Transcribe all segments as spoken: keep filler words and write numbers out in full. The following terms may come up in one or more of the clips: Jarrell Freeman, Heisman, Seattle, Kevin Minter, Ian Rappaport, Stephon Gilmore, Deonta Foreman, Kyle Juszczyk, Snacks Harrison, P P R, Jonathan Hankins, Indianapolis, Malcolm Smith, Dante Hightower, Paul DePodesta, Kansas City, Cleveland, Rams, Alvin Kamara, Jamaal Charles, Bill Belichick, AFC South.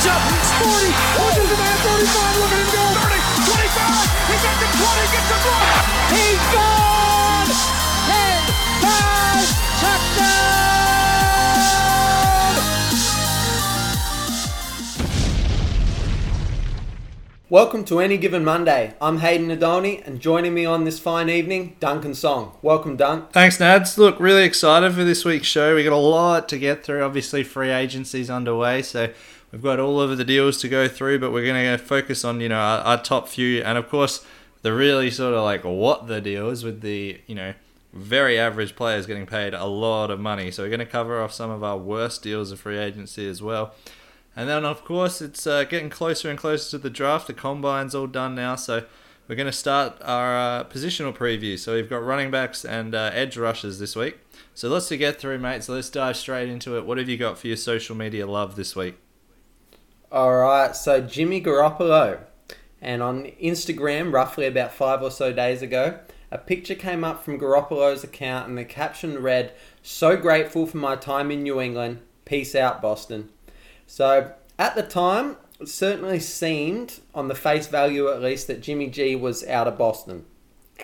matchup. forty, Rodgers to the man, thirty-five, look at him go. thirty, twenty-five, he's at the twenty, gets the block. He's gone! ten, five, touchdown! Welcome to Any Given Monday. I'm Hayden Adoni, and joining me on this fine evening, Duncan Song. Welcome, Dunk. Thanks, Nads. Look, really excited for this week's show. We got a lot to get through. Obviously, free agency's underway, so we've got all of the deals to go through, but we're going to focus on, you know, our, our top few, and of course, the really sort of like what the deal is with the, you know, very average players getting paid a lot of money. So we're going to cover off some of our worst deals of free agency as well. And then, of course, it's uh, getting closer and closer to the draft. The combine's all done now, so we're going to start our uh, positional preview. So we've got running backs and uh, edge rushers this week. So lots to get through, mate. So let's dive straight into it. What have you got for your social media love this week? All right, so Jimmy Garoppolo. And on Instagram, roughly about five or so days ago, a picture came up from Garoppolo's account and the caption read, "So grateful for my time in New England. Peace out, Boston." So at the time, it certainly seemed, on the face value at least, that Jimmy G was out of Boston.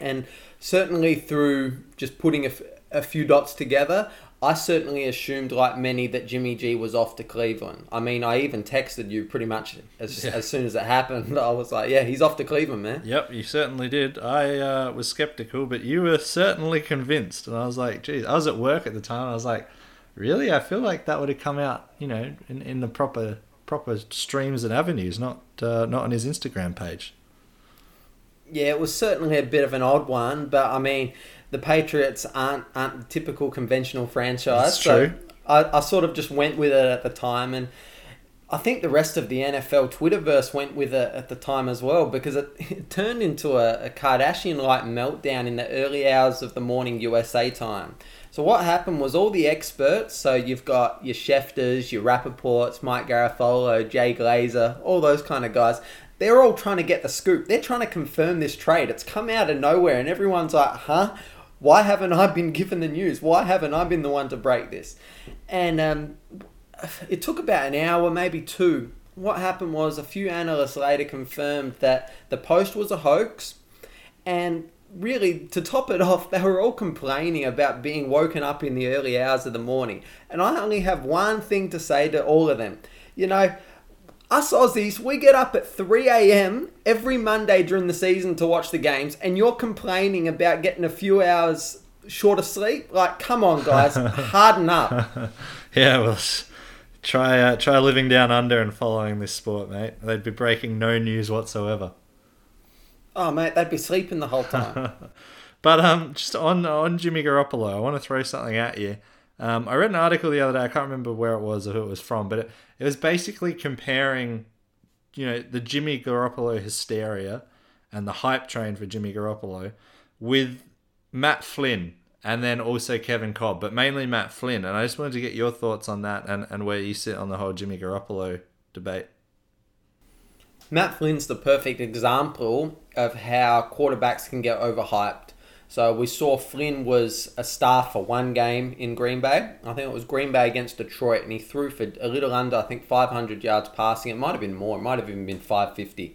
And certainly through just putting a, f- a few dots together, I certainly assumed, like many, that Jimmy G was off to Cleveland. I mean, I even texted you pretty much as yeah. as soon as it happened. I was like, yeah, he's off to Cleveland, man. Yep, you certainly did. I uh, was skeptical, but you were certainly convinced. And I was like, geez, I was at work at the time. I was like, really? I feel like that would have come out, you know, in, in the proper proper streams and avenues, not uh, not on his Instagram page. Yeah, it was certainly a bit of an odd one, but I mean, the Patriots aren't aren't the typical conventional franchise. That's true. So I, I sort of just went with it at the time, and I think the rest of the N F L Twitterverse went with it at the time as well, because it, it turned into a, a Kardashian-like meltdown in the early hours of the morning U S A time. So what happened was all the experts, so you've got your Schefters, your Rappaports, Mike Garafolo, Jay Glazer, all those kind of guys, they're all trying to get the scoop. They're trying to confirm this trade. It's come out of nowhere, and everyone's like, huh? Why haven't I been given the news? Why haven't I been the one to break this? And um, it took about an hour, maybe two. What happened was a few analysts later confirmed that the post was a hoax. And really, to top it off, they were all complaining about being woken up in the early hours of the morning. And I only have one thing to say to all of them. You know, us Aussies, we get up at three a.m. every Monday during the season to watch the games, and you're complaining about getting a few hours short of sleep? Like, come on, guys, harden up. Yeah, well, try uh, try living down under and following this sport, mate. They'd be breaking no news whatsoever. Oh, mate, they'd be sleeping the whole time. But um, just on, on Jimmy Garoppolo, I want to throw something at you. Um, I read an article the other day, I can't remember where it was or who it was from, but it, it was basically comparing, you know, the Jimmy Garoppolo hysteria and the hype train for Jimmy Garoppolo with Matt Flynn and then also Kevin Cobb, but mainly Matt Flynn. And I just wanted to get your thoughts on that and, and where you sit on the whole Jimmy Garoppolo debate. Matt Flynn's the perfect example of how quarterbacks can get overhyped. So we saw Flynn was a star for one game in Green Bay. I think it was Green Bay against Detroit, and he threw for a little under, I think, five hundred yards passing. It might have been more. It might have even been five fifty.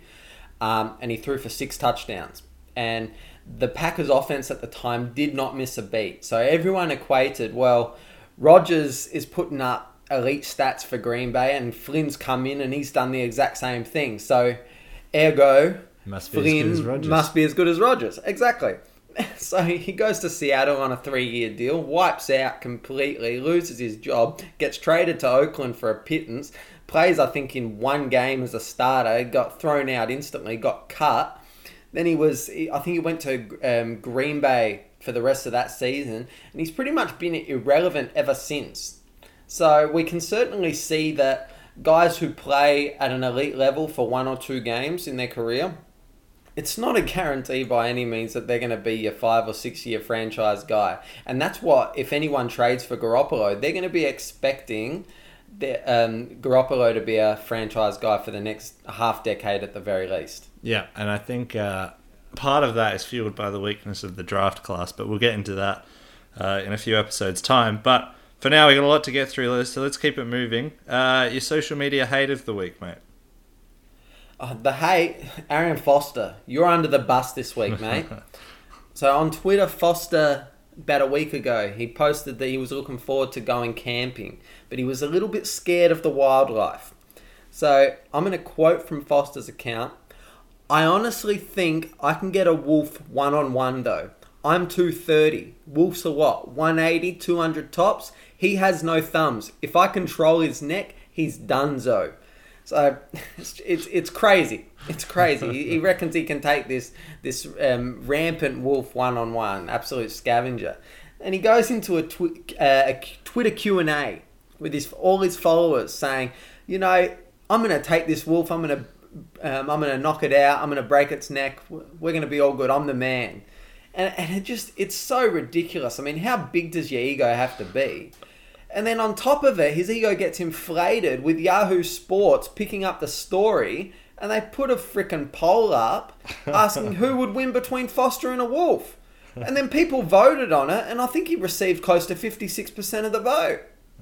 Um, and he threw for six touchdowns. And the Packers' offense at the time did not miss a beat. So everyone equated, well, Rodgers is putting up elite stats for Green Bay, and Flynn's come in, and he's done the exact same thing. So, ergo, must be Flynn as good as Rodgers. must be as good as Rodgers. Exactly. So he goes to Seattle on a three-year deal, wipes out completely, loses his job, gets traded to Oakland for a pittance, plays, I think, in one game as a starter, got thrown out instantly, got cut. Then he was, I think he went to um, Green Bay for the rest of that season, and he's pretty much been irrelevant ever since. So we can certainly see that guys who play at an elite level for one or two games in their career, it's not a guarantee by any means that they're going to be your five or six year franchise guy. And that's what, if anyone trades for Garoppolo, they're going to be expecting the, um, Garoppolo to be a franchise guy for the next half decade at the very least. Yeah, and I think uh, part of that is fueled by the weakness of the draft class, but we'll get into that uh, in a few episodes' time. But for now, we got a lot to get through, Liz, so let's keep it moving. Uh, your social media hate of the week, mate. Uh, the hate, Arian Foster. You're under the bus this week, mate. So on Twitter, Foster, about a week ago, he posted that he was looking forward to going camping, but he was a little bit scared of the wildlife. So I'm going to quote from Foster's account. I honestly think I can get a wolf one-on-one though. I'm two thirty. Wolf's a what? one eighty, two hundred tops? He has no thumbs. If I control his neck, he's donezo. So it's it's, it's crazy. It's crazy. He, he reckons he can take this, this um, rampant wolf one-on-one, absolute scavenger. And he goes into a, twi- uh, a Twitter Q and A with his, all his followers saying, you know, I'm going to take this wolf. I'm going to um, I'm going to knock it out. I'm going to break its neck. We're going to be all good. I'm the man. And, and it just, it's so ridiculous. I mean, how big does your ego have to be? And then on top of it, his ego gets inflated with Yahoo Sports picking up the story, and they put a frickin' poll up asking who would win between Foster and a wolf. And then people voted on it, and I think he received close to fifty-six percent of the vote.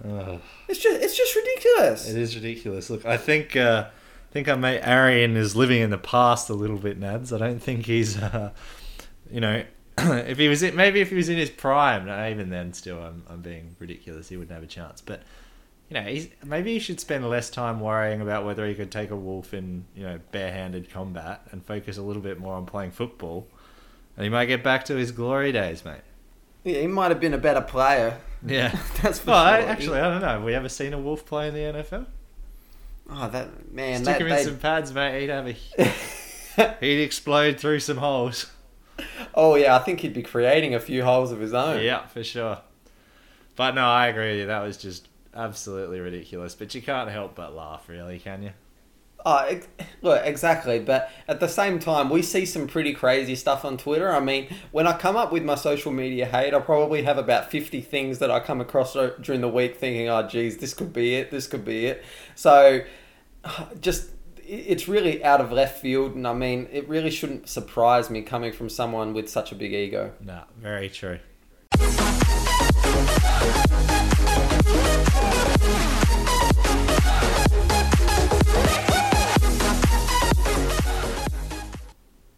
Ugh. It's just it's just ridiculous. It is ridiculous. Look, I think uh, I think our mate Arian is living in the past a little bit, Nads. I don't think he's, uh, you know... If he was in, maybe if he was in his prime, no, even then, still, I'm I'm being ridiculous. He wouldn't have a chance. But you know, he's, maybe he should spend less time worrying about whether he could take a wolf in you know barehanded combat and focus a little bit more on playing football. And he might get back to his glory days, mate. Yeah, he might have been a better player. Yeah, that's for well, sure. I, actually, I don't know. Have we ever seen a wolf play in the N F L? Oh, that man! Stick that, him they... in some pads, mate. He'd have a he'd explode through some holes. Oh, yeah, I think he'd be creating a few holes of his own. Yeah, for sure. But no, I agree with you. That was just absolutely ridiculous. But you can't help but laugh, really, can you? Oh, look, exactly. But at the same time, we see some pretty crazy stuff on Twitter. I mean, when I come up with my social media hate, I probably have about fifty things that I come across during the week thinking, oh, geez, this could be it, this could be it. So just... it's really out of left field, and I mean, it really shouldn't surprise me coming from someone with such a big ego. Nah, very true.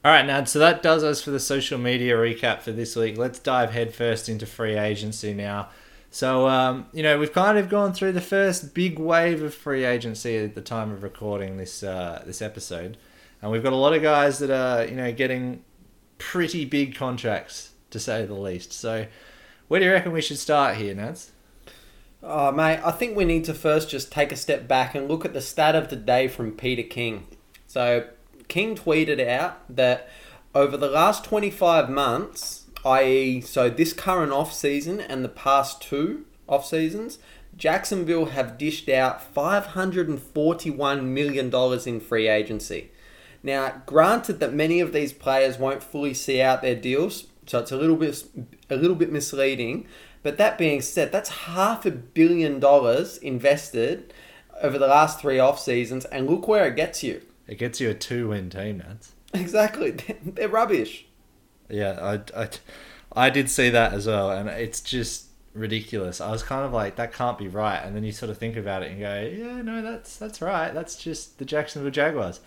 All right, Nad, so that does us for the social media recap for this week. Let's dive headfirst into free agency now. So, um, you know, we've kind of gone through the first big wave of free agency at the time of recording this uh, this episode. And we've got a lot of guys that are, you know, getting pretty big contracts, to say the least. So, where do you reckon we should start here, Nads? Oh, mate, I think we need to first just take a step back and look at the stat of the day from Peter King. So, King tweeted out that over the last twenty-five months... that is, so this current off-season and the past two off-seasons, Jacksonville have dished out five hundred forty-one million dollars in free agency. Now, granted that many of these players won't fully see out their deals, so it's a little bit a little bit misleading, but that being said, that's half a billion dollars invested over the last three off-seasons, and look where it gets you. It gets you a two-win team, Nats. Exactly. They're rubbish. Yeah, I, I, I did see that as well, and it's just ridiculous. I was kind of like, that can't be right. And then you sort of think about it and go, yeah, no, that's that's right. That's just the Jacksonville Jaguars.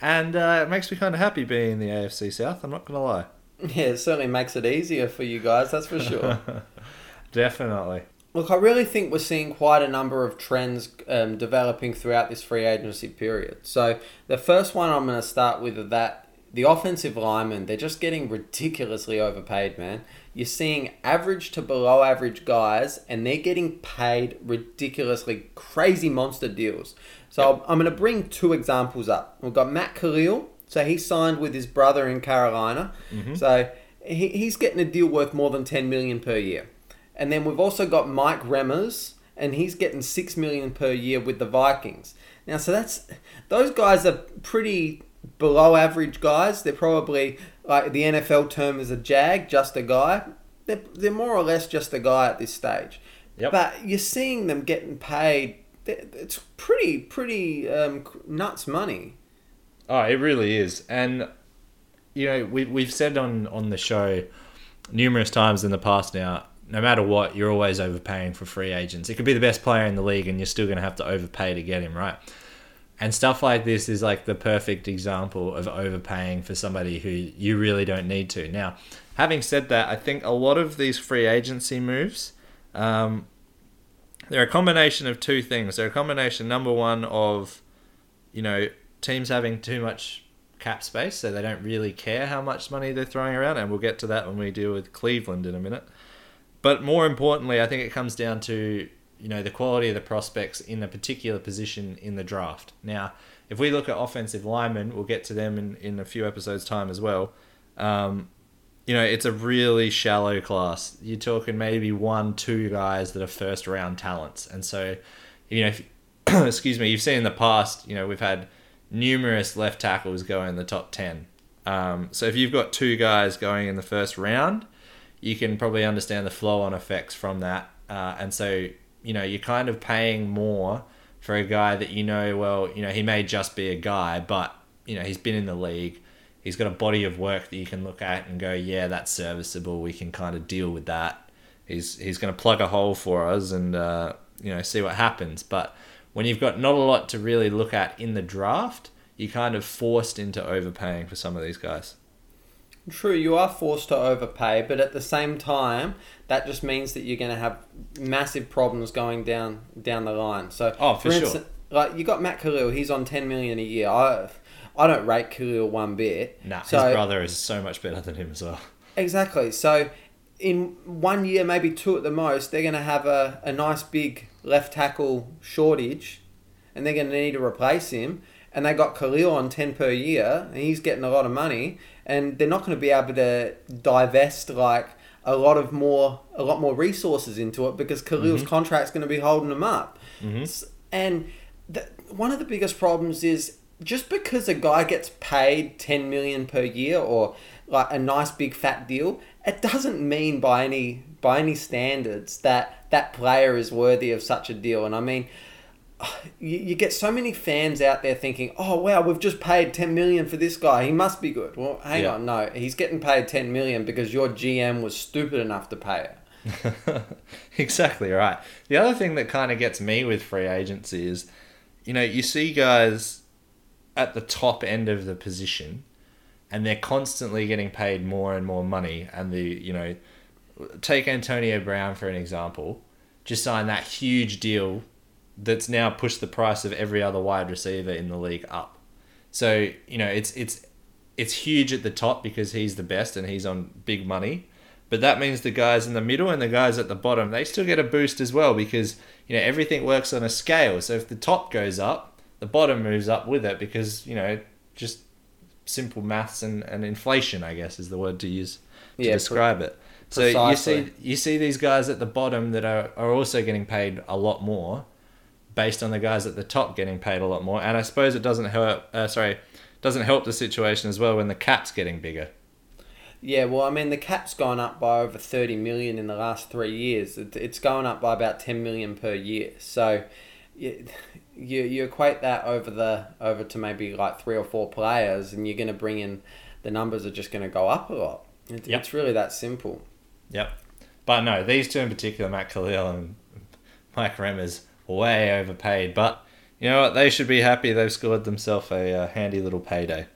And uh, it makes me kind of happy being in the A F C South, I'm not going to lie. Yeah, it certainly makes it easier for you guys, that's for sure. Definitely. Look, I really think we're seeing quite a number of trends um, developing throughout this free agency period. So the first one I'm going to start with is that the offensive linemen, they're just getting ridiculously overpaid, man. You're seeing average to below average guys, and they're getting paid ridiculously crazy monster deals. So yep. I'm going to bring two examples up. We've got Matt Khalil. So he signed with his brother in Carolina. Mm-hmm. So he, he's getting a deal worth more than ten million dollars per year. And then we've also got Mike Remmers, and he's getting six million dollars per year with the Vikings. Now, so that's those guys are pretty... below average guys. They're probably, like the N F L term is a jag, just a guy. They're, they're more or less just a guy at this stage. Yep. But you're seeing them getting paid. It's pretty, pretty um, nuts money. Oh, it really is. And, you know, we, we've said on, on the show numerous times in the past now, no matter what, you're always overpaying for free agents. It could be the best player in the league and you're still going to have to overpay to get him, right? And stuff like this is like the perfect example of overpaying for somebody who you really don't need to. Now, having said that, I think a lot of these free agency moves, um, they're a combination of two things. They're a combination, number one, of, you know, teams having too much cap space, so they don't really care how much money they're throwing around, and we'll get to that when we deal with Cleveland in a minute. But more importantly, I think it comes down to, you know, the quality of the prospects in a particular position in the draft. Now, if we look at offensive linemen, we'll get to them in, in a few episodes' time as well. Um, you know, it's a really shallow class. You're talking maybe one, two guys that are first-round talents. And so, you know, if, excuse me, you've seen in the past, you know, we've had numerous left tackles go in the top ten. Um, so if you've got two guys going in the first round, you can probably understand the flow-on effects from that. Uh, and so... you know, you're kind of paying more for a guy that, you know, well, you know, he may just be a guy, but, you know, he's been in the league. He's got a body of work that you can look at and go, yeah, that's serviceable. We can kind of deal with that. He's he's going to plug a hole for us and, uh, you know, see what happens. But when you've got not a lot to really look at in the draft, you're kind of forced into overpaying for some of these guys. True, you are forced to overpay, but at the same time, that just means that you're going to have massive problems going down down the line. So, oh, for, for sure. Instance, like you got Matt Khalil, he's on ten million a year. I, I don't rate Khalil one bit. Nah, so, his brother is so much better than him as well. Exactly. So, in one year, maybe two at the most, they're going to have a, a nice big left tackle shortage, and they're going to need to replace him. And they got Khalil on ten per year, and he's getting a lot of money. And they're not going to be able to divest like a lot of more, a lot more resources into it because Khalil's mm-hmm. contract's going to be holding them up. Mm-hmm. And the, one of the biggest problems is just because a guy gets paid ten million per year or like a nice big fat deal, it doesn't mean by any by any standards that that player is worthy of such a deal. And I mean, you get so many fans out there thinking, oh, wow, we've just paid ten million dollars for this guy. He must be good. Well, hang yeah. on. No, he's getting paid ten million dollars because your G M was stupid enough to pay it. Exactly right. The other thing that kind of gets me with free agency is, you know, you see guys at the top end of the position and they're constantly getting paid more and more money. And, the you know, take Antonio Brown, for an example, just signed that huge deal that's now pushed the price of every other wide receiver in the league up. So, you know, it's it's it's huge at the top because he's the best and he's on big money. But that means the guys in the middle and the guys at the bottom, they still get a boost as well because, you know, everything works on a scale. So if the top goes up, the bottom moves up with it because, you know, just simple maths and, and inflation, I guess, is the word to use to yeah, describe pre- it. So precisely. you see you see these guys at the bottom that are, are also getting paid a lot more based on the guys at the top getting paid a lot more. And I suppose it doesn't help, uh, sorry, doesn't help the situation as well when the cap's getting bigger. Yeah, well, I mean, the cap's gone up by over thirty million in the last three years. It's going up by about ten million per year. So you you, you equate that over the over to maybe like three or four players and you're going to bring in, the numbers are just going to go up a lot. It's, yep. it's really that simple. Yep. But no, these two in particular, Matt Khalil and Mike Remmers, way overpaid, but you know what? They should be happy. They've scored themselves a uh, handy little payday.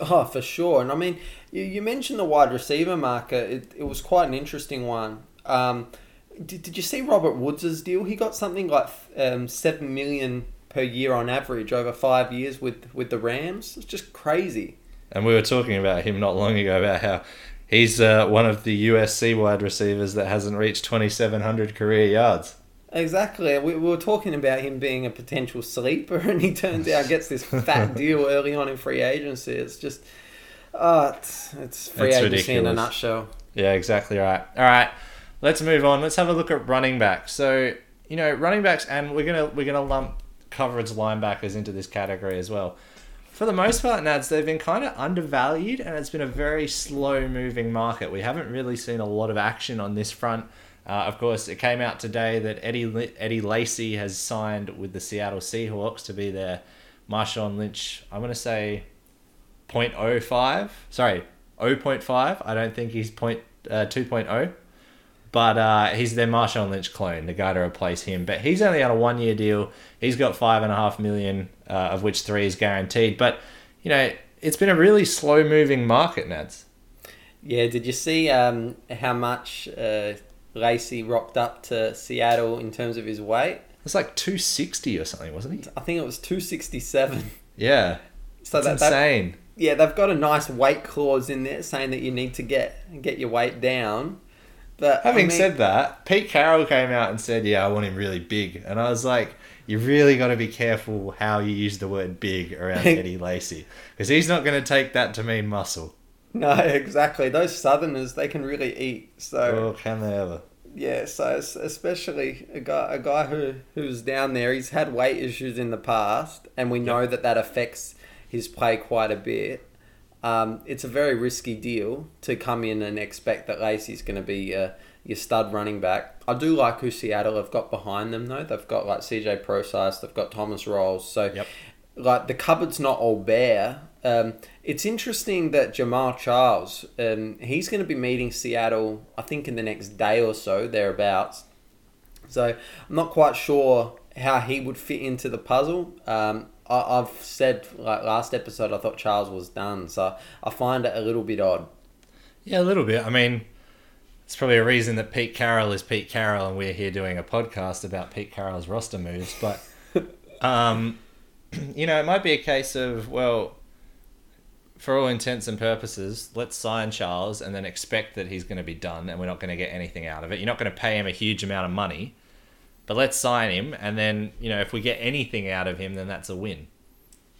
Oh, for sure. And I mean, you, you mentioned the wide receiver market. It, it was quite an interesting one. Um, did, did you see Robert Woods' deal? He got something like um, seven million per year on average over five years with with the Rams. It's just crazy. And we were talking about him not long ago about how he's uh, one of the U S C wide receivers that hasn't reached twenty-seven hundred career yards. Exactly. We were talking about him being a potential sleeper and he turns out gets this fat deal early on in free agency. It's just, uh, it's, it's free it's agency ridiculous. In a nutshell. Yeah, exactly right. All right, let's move on. Let's have a look at running backs. So, you know, running backs, and we're going to we're gonna lump coverage linebackers into this category as well. For the most part, Nads, they've been kind of undervalued and it's been a very slow-moving market. We haven't really seen a lot of action on this front. Uh, of course, it came out today that Eddie Eddie Lacy has signed with the Seattle Seahawks to be their Marshawn Lynch, I'm going to say zero point zero five. Sorry, zero point five. I don't think he's point, uh, two point oh. But uh, he's their Marshawn Lynch clone, the guy to replace him. But he's only on a one-year deal. He's got five and a half million, uh, of which three is guaranteed. But you know, it's been a really slow-moving market, Nads. Yeah. Did you see um, how much uh, Lacy rocked up to Seattle in terms of his weight? It's like two sixty or something, wasn't he? I think it was two sixty-seven. Yeah. So that's that, insane. That, yeah, they've got a nice weight clause in there saying that you need to get get your weight down. But having I mean, said that, Pete Carroll came out and said, yeah, I want him really big. And I was like, you really got to be careful how you use the word big around Eddie Lacy, because he's not going to take that to mean muscle. No, exactly. Those Southerners, they can really eat. So, oh, can they ever? Yeah, so especially a guy a guy who, who's down there, he's had weight issues in the past, and we know yep. that that affects his play quite a bit. Um, it's a very risky deal to come in and expect that Lacy's going to be uh, your stud running back. I do like who Seattle have got behind them, though. They've got like C J Prosise, they've got Thomas Rawls. So yep. like the cupboard's not all bare. Um, it's interesting that Jamaal Charles, um, he's going to be meeting Seattle, I think, in the next day or so, thereabouts. So I'm not quite sure how he would fit into the puzzle. Um, I've said, like, last episode, I thought Charles was done, so I find it a little bit odd. Yeah, a little bit. I mean, it's probably a reason that Pete Carroll is Pete Carroll, and we're here doing a podcast about Pete Carroll's roster moves. But, um, you know, it might be a case of, well, for all intents and purposes, let's sign Charles and then expect that he's going to be done and we're not going to get anything out of it. You're not going to pay him a huge amount of money. But let's sign him, and then, you know, if we get anything out of him, then that's a win.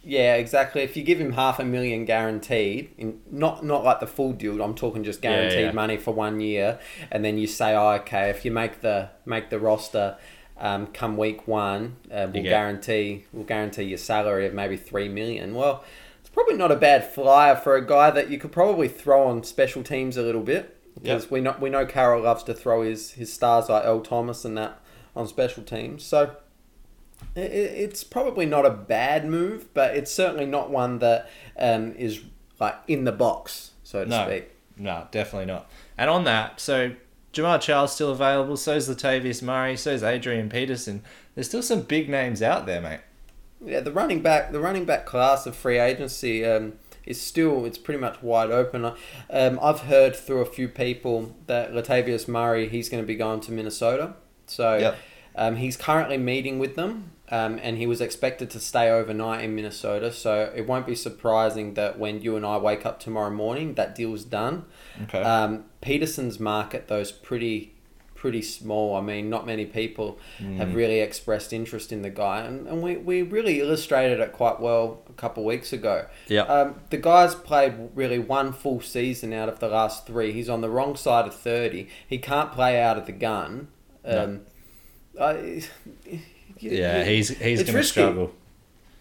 Yeah, exactly. If you give him half a million guaranteed, in, not not like the full deal, I'm talking just guaranteed yeah, yeah. money for one year, and then you say, oh, okay, if you make the make the roster um, come week one, uh, we'll guarantee we'll guarantee your salary of maybe three million. Well, it's probably not a bad flyer for a guy that you could probably throw on special teams a little bit, because yep. we know we know Carroll loves to throw his his stars like Earl Thomas and that on special teams. So it's probably not a bad move, but it's certainly not one that um, is like in the box, so to no, speak. No, definitely not. And on that, so Jamaal Charles still available, so is Latavius Murray, so is Adrian Peterson. There's still some big names out there, mate. Yeah, the running back the running back class of free agency um, is still, it's pretty much wide open. Um, I've heard through a few people that Latavius Murray, he's going to be going to Minnesota. So yep. um, he's currently meeting with them, um, and he was expected to stay overnight in Minnesota. So it won't be surprising that when you and I wake up tomorrow morning, that deal's done. Okay. Um, Peterson's market, though, is pretty, pretty small. I mean, not many people mm. have really expressed interest in the guy. And, and we, we really illustrated it quite well a couple of weeks ago. Yep. Um, the guy's played really one full season out of the last three. He's on the wrong side of thirty. He can't play out of the gun. Um, no. I, yeah, he's he's going to struggle.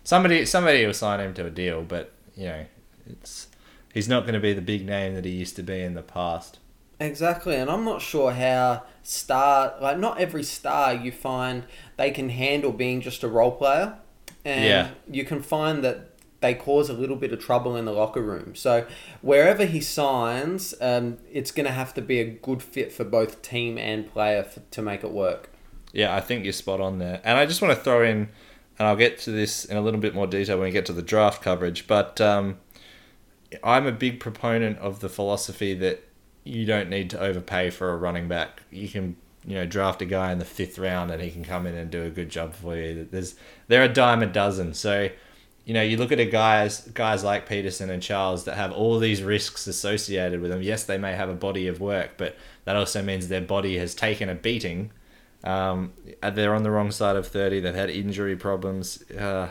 Somebody somebody will sign him to a deal, but you know, it's he's not going to be the big name that he used to be in the past. Exactly, and I'm not sure how star like not every star you find they can handle being just a role player, and yeah. you can find that they cause a little bit of trouble in the locker room. So wherever he signs, um, it's going to have to be a good fit for both team and player for, to make it work. Yeah, I think you're spot on there. And I just want to throw in, and I'll get to this in a little bit more detail when we get to the draft coverage, but um, I'm a big proponent of the philosophy that you don't need to overpay for a running back. You can you know, draft a guy in the fifth round and he can come in and do a good job for you. There's, they're a dime a dozen, so... You know, you look at a guys guys like Peterson and Charles that have all these risks associated with them. Yes, they may have a body of work, but that also means their body has taken a beating. Um, they're on the wrong side of thirty. They've had injury problems. Uh,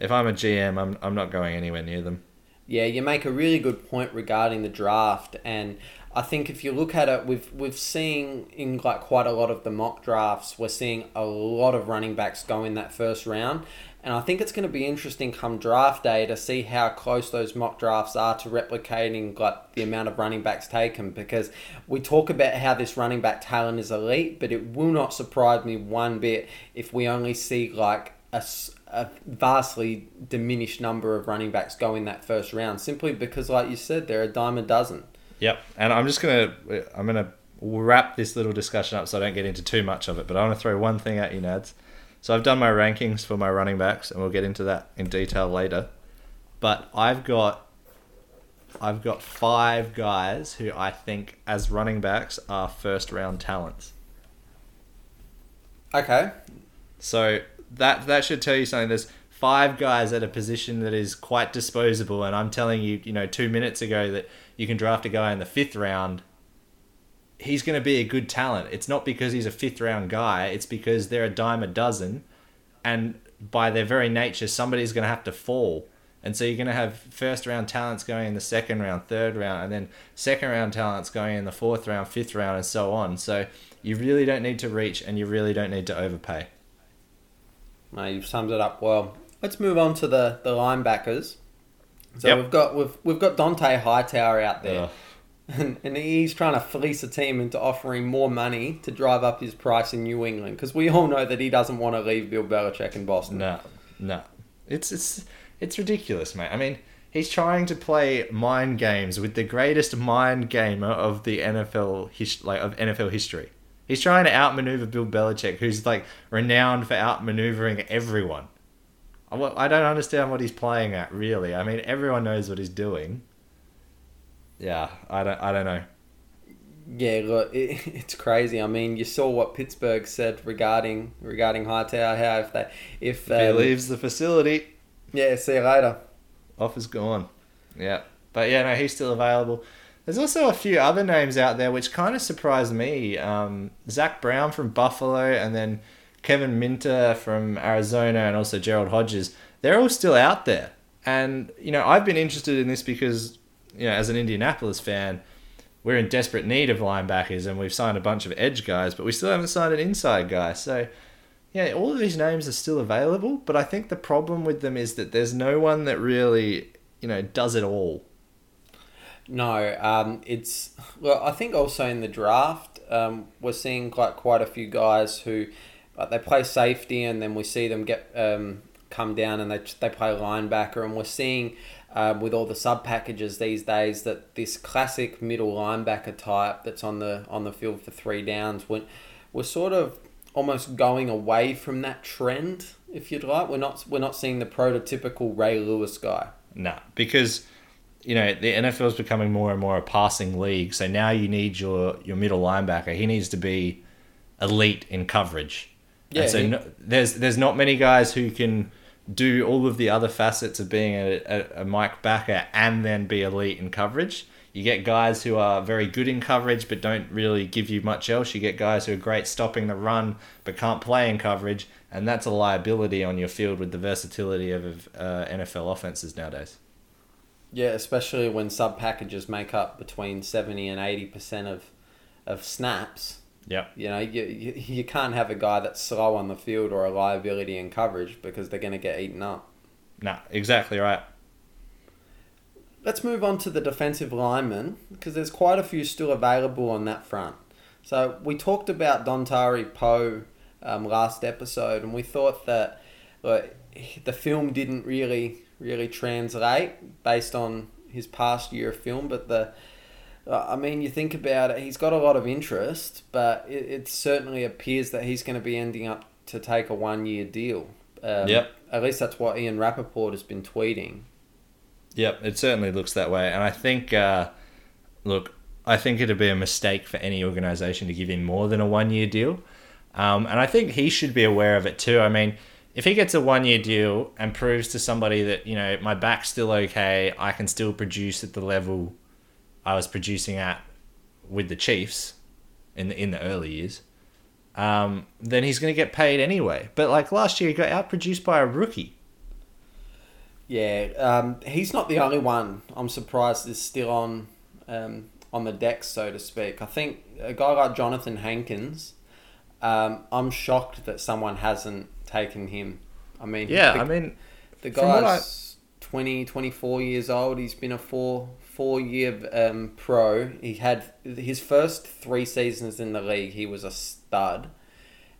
if I'm a G M, I'm I'm not going anywhere near them. Yeah, you make a really good point regarding the draft, and I think if you look at it, we've we've seen in like quite a lot of the mock drafts, we're seeing a lot of running backs go in that first round. And I think it's going to be interesting come draft day to see how close those mock drafts are to replicating like the amount of running backs taken, because we talk about how this running back talent is elite, but it will not surprise me one bit if we only see like a, a vastly diminished number of running backs go in that first round, simply because, like you said, they're a dime a dozen. Yep. And I'm just going to, I'm going to we'll wrap this little discussion up so I don't get into too much of it, but I want to throw one thing at you, Nads. So I've done my rankings for my running backs, and we'll get into that in detail later. But I've got I've got five guys who I think, as running backs, are first-round talents. Okay. So that that should tell you something. There's five guys at a position that is quite disposable, and I'm telling you, you know, two minutes ago that you can draft a guy in the fifth round. He's going to be a good talent. It's not because he's a fifth-round guy. It's because they're a dime a dozen, and by their very nature, somebody's going to have to fall. And so you're going to have first-round talents going in the second round, third round, and then second-round talents going in the fourth round, fifth round, and so on. So you really don't need to reach, and you really don't need to overpay. No, you've summed it up well. Let's move on to the, the linebackers. So yep. we've got we've we've got Dante Hightower out there, yeah. and and he's trying to fleece a team into offering more money to drive up his price in New England, because we all know that he doesn't want to leave Bill Belichick in Boston. No, no, it's it's. It's ridiculous, mate. I mean, he's trying to play mind games with the greatest mind gamer of the N F L his- like of N F L history. He's trying to outmaneuver Bill Belichick, who's like renowned for outmaneuvering everyone. I don't understand what he's playing at, really. I mean, everyone knows what he's doing. Yeah, I don't. I don't know. Yeah, look, it, it's crazy. I mean, you saw what Pittsburgh said regarding regarding Hightower. How if they if, if he um, leaves the facility. Yeah, see you later. Offer's gone. Yeah. But yeah, no, he's still available. There's also a few other names out there which kind of surprised me. Um, Zach Brown from Buffalo, and then Kevin Minter from Arizona, and also Gerald Hodges. They're all still out there. And, you know, I've been interested in this because, you know, as an Indianapolis fan, we're in desperate need of linebackers, and we've signed a bunch of edge guys, but we still haven't signed an inside guy. So... yeah, all of these names are still available, but I think the problem with them is that there's no one that really, you know, does it all. No, um, it's... well, I think also in the draft, um, we're seeing quite, quite a few guys who, like, they play safety, and then we see them get um, come down and they they play linebacker, and we're seeing uh, with all the sub-packages these days that this classic middle linebacker type that's on the, on the field for three downs, we're, we're sort of... almost going away from that trend, if you'd like. We're not we're not seeing the prototypical Ray Lewis guy. No, because, you know, the N F L is becoming more and more a passing league. So now you need your, your middle linebacker. He needs to be elite in coverage. Yeah. And so he, no, there's there's not many guys who can do all of the other facets of being a, a, a Mike backer and then be elite in coverage. You get guys who are very good in coverage but don't really give you much else. You get guys who are great stopping the run but can't play in coverage, and that's a liability on your field with the versatility of uh, N F L offenses nowadays. Yeah, especially when sub-packages make up between seventy and eighty percent of, of snaps. Yeah. You know, you, you, you can't have a guy that's slow on the field or a liability in coverage because they're going to get eaten up. Nah, exactly right. Let's move on to the defensive linemen, because there's quite a few still available on that front. So we talked about Dontari Poe um, last episode, and we thought that like, the film didn't really, really translate based on his past year of film. But the, I mean, you think about it, he's got a lot of interest, but it, it certainly appears that he's going to be ending up to take a one-year deal. Um, yep. At least that's what Ian Rappaport has been tweeting. Yep, it certainly looks that way. And I think, uh, look, I think it'd be a mistake for any organisation to give him more than a one-year deal. Um, and I think he should be aware of it too. I mean, if he gets a one-year deal and proves to somebody that, you know, my back's still okay, I can still produce at the level I was producing at with the Chiefs in the, in the early years, um, then he's going to get paid anyway. But like last year, he got outproduced by a rookie. Yeah, um, he's not the only one. I'm surprised is still on um, on the deck, so to speak. I think a guy like Jonathan Hankins, um, I'm shocked that someone hasn't taken him. I mean, yeah, the, I mean, the guy's I... twenty, twenty-four years old. He's been a four four year um, pro. He had his first three seasons in the league. He was a stud,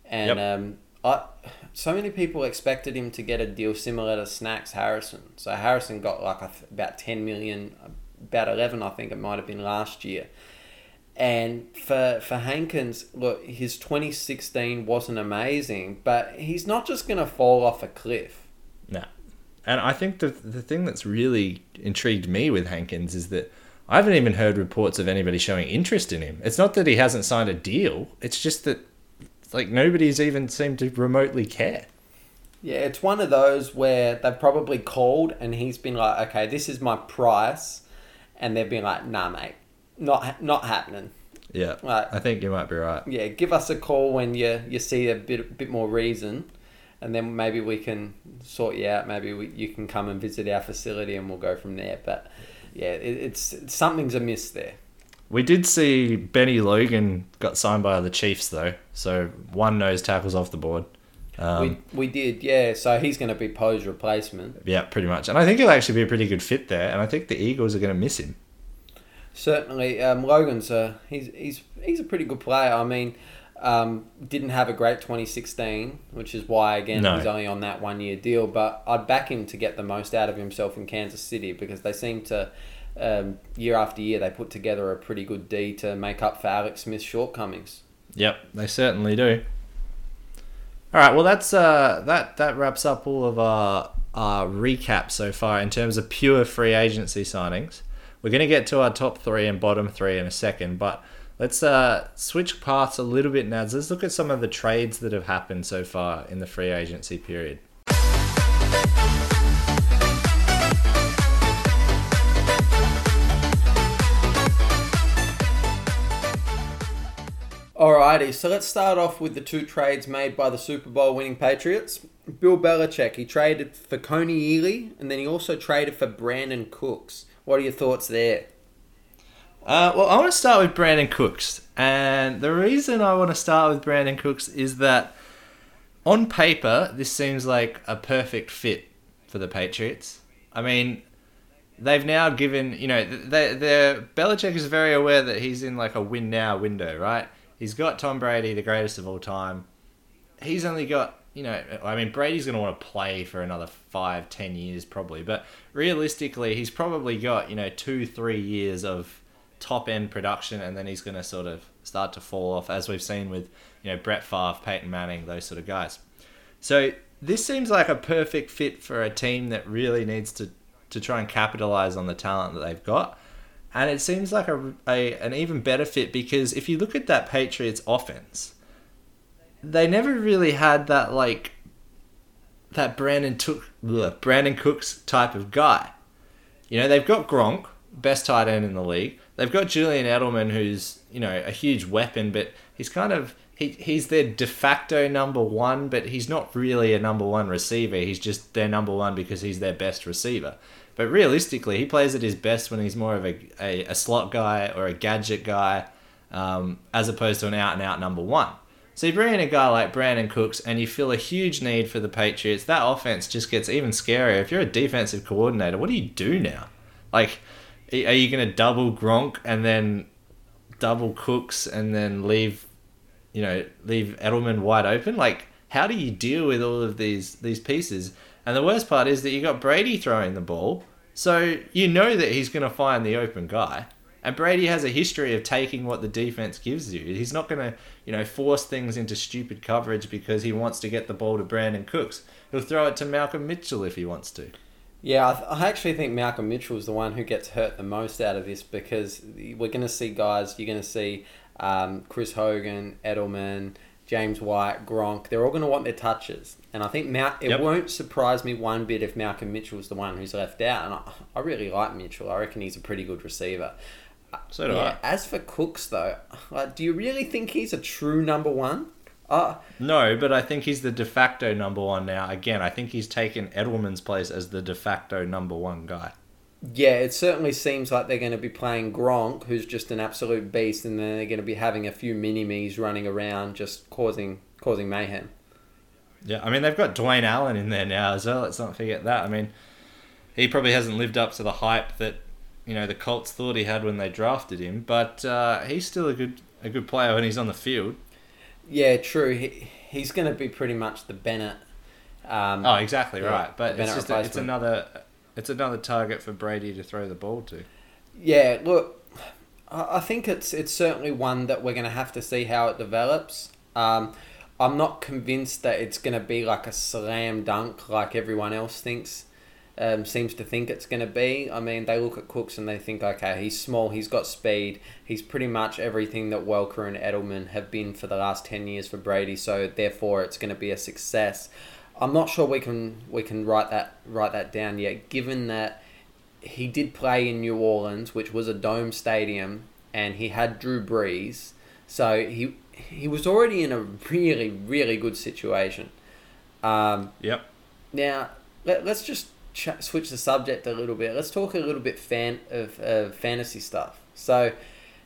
and. Yep. Um, I, so many people expected him to get a deal similar to Snacks Harrison. So Harrison got like a, about ten million, about eleven, I think it might have been last year. And for for Hankins, look, his twenty sixteen wasn't amazing, but he's not just going to fall off a cliff. No. And I think the the thing that's really intrigued me with Hankins is that I haven't even heard reports of anybody showing interest in him. It's not that he hasn't signed a deal. It's just that, like, nobody's even seemed to remotely care. Yeah, it's one of those where they've probably called and he's been like, okay, this is my price. And they've been like, nah, mate, not not happening. Yeah, like, I think you might be right. Yeah, give us a call when you, you see a bit bit more reason. And then maybe we can sort you out. Maybe we, you can come and visit our facility and we'll go from there. But yeah, it, it's something's amiss there. We did see Benny Logan got signed by the Chiefs though. So one nose tackle's off the board. Um, we, we did, yeah. So he's going to be Poe's replacement. Yeah, pretty much. And I think he'll actually be a pretty good fit there. And I think the Eagles are going to miss him. Certainly. Um, Logan's a, he's, he's, he's a pretty good player. I mean... Um, didn't have a great twenty sixteen, which is why, again, no. he's only on that one-year deal. But I'd back him to get the most out of himself in Kansas City because they seem to, um, year after year, they put together a pretty good D to make up for Alex Smith's shortcomings. Yep, they certainly do. All right, well, that's uh, that, that wraps up all of our, our recap so far in terms of pure free agency signings. We're going to get to our top three and bottom three in a second, but... Let's uh, switch paths a little bit now. Let's look at some of the trades that have happened so far in the free agency period. Alrighty, so let's start off with the two trades made by the Super Bowl winning Patriots. Bill Belichick, he traded for Coney Ealy, and then he also traded for Brandon Cooks. What are your thoughts there? Uh, well, I want to start with Brandon Cooks. And the reason I want to start with Brandon Cooks is that on paper, this seems like a perfect fit for the Patriots. I mean, they've now given, you know, they, they're, Belichick is very aware that he's in like a win now window, right? He's got Tom Brady, the greatest of all time. He's only got, you know, I mean, Brady's going to want to play for another five, ten years probably. But realistically, he's probably got, you know, two, three years of top-end production, and then he's going to sort of start to fall off, as we've seen with, you know, Brett Favre, Peyton Manning, those sort of guys. So this seems like a perfect fit for a team that really needs to, to try and capitalize on the talent that they've got. And it seems like a, a an even better fit because if you look at that Patriots offense, they never really had that, like, that Brandon, took, bleh, Brandon Cooks type of guy. You know, they've got Gronk, best tight end in the league. They've got Julian Edelman, who's, you know, a huge weapon, but he's kind of, he he's their de facto number one, but he's not really a number one receiver. He's just their number one because he's their best receiver. But realistically, he plays at his best when he's more of a, a, a slot guy or a gadget guy, um, as opposed to an out-and-out number one. So you bring in a guy like Brandon Cooks and you feel a huge need for the Patriots. That offense just gets even scarier. If you're a defensive coordinator, what do you do now? Like... Are you going to double Gronk and then double Cooks and then leave, you know, leave Edelman wide open? Like, how do you deal with all of these these pieces? And the worst part is that you got Brady throwing the ball, so you know that he's going to find the open guy. And Brady has a history of taking what the defense gives you. He's not going to, you know, force things into stupid coverage because he wants to get the ball to Brandon Cooks. He'll throw it to Malcolm Mitchell if he wants to. Yeah, I, th- I actually think Malcolm Mitchell is the one who gets hurt the most out of this because we're going to see guys, you're going to see um, Chris Hogan, Edelman, James White, Gronk, they're all going to want their touches. And I think Mal- it yep. won't surprise me one bit if Malcolm Mitchell is the one who's left out. And I, I really like Mitchell. I reckon he's a pretty good receiver. So do yeah, I. As for Cooks, though, like, do you really think he's a true number one? Uh, no, but I think he's the de facto number one now. Again, I think he's taken Edelman's place as the de facto number one guy. Yeah, it certainly seems like they're going to be playing Gronk, who's just an absolute beast, and then they're going to be having a few mini-me's running around just causing causing mayhem. Yeah, I mean, they've got Dwayne Allen in there now as well. Let's not forget that. I mean, he probably hasn't lived up to the hype that, you know, the Colts thought he had when they drafted him, but uh, he's still a good a good player when he's on the field. Yeah, true. He, he's going to be pretty much the Bennett. Um, oh, exactly yeah, right. But it's just a, it's another it's another target for Brady to throw the ball to. Yeah, look, I think it's it's certainly one that we're going to have to see how it develops. Um, I'm not convinced that it's going to be like a slam dunk like everyone else thinks, um, seems to think it's going to be. I mean, they look at Cooks and they think, okay, he's small, he's got speed, he's pretty much everything that Welker and Edelman have been for the last ten years for Brady, so therefore it's going to be a success. I'm not sure we can we can write that write that down yet, given that he did play in New Orleans, which was a dome stadium, and he had Drew Brees. So he he was already in a really, really good situation. Um, yep. Now, let, let's just ch- switch the subject a little bit. Let's talk a little bit fan of uh, fantasy stuff. So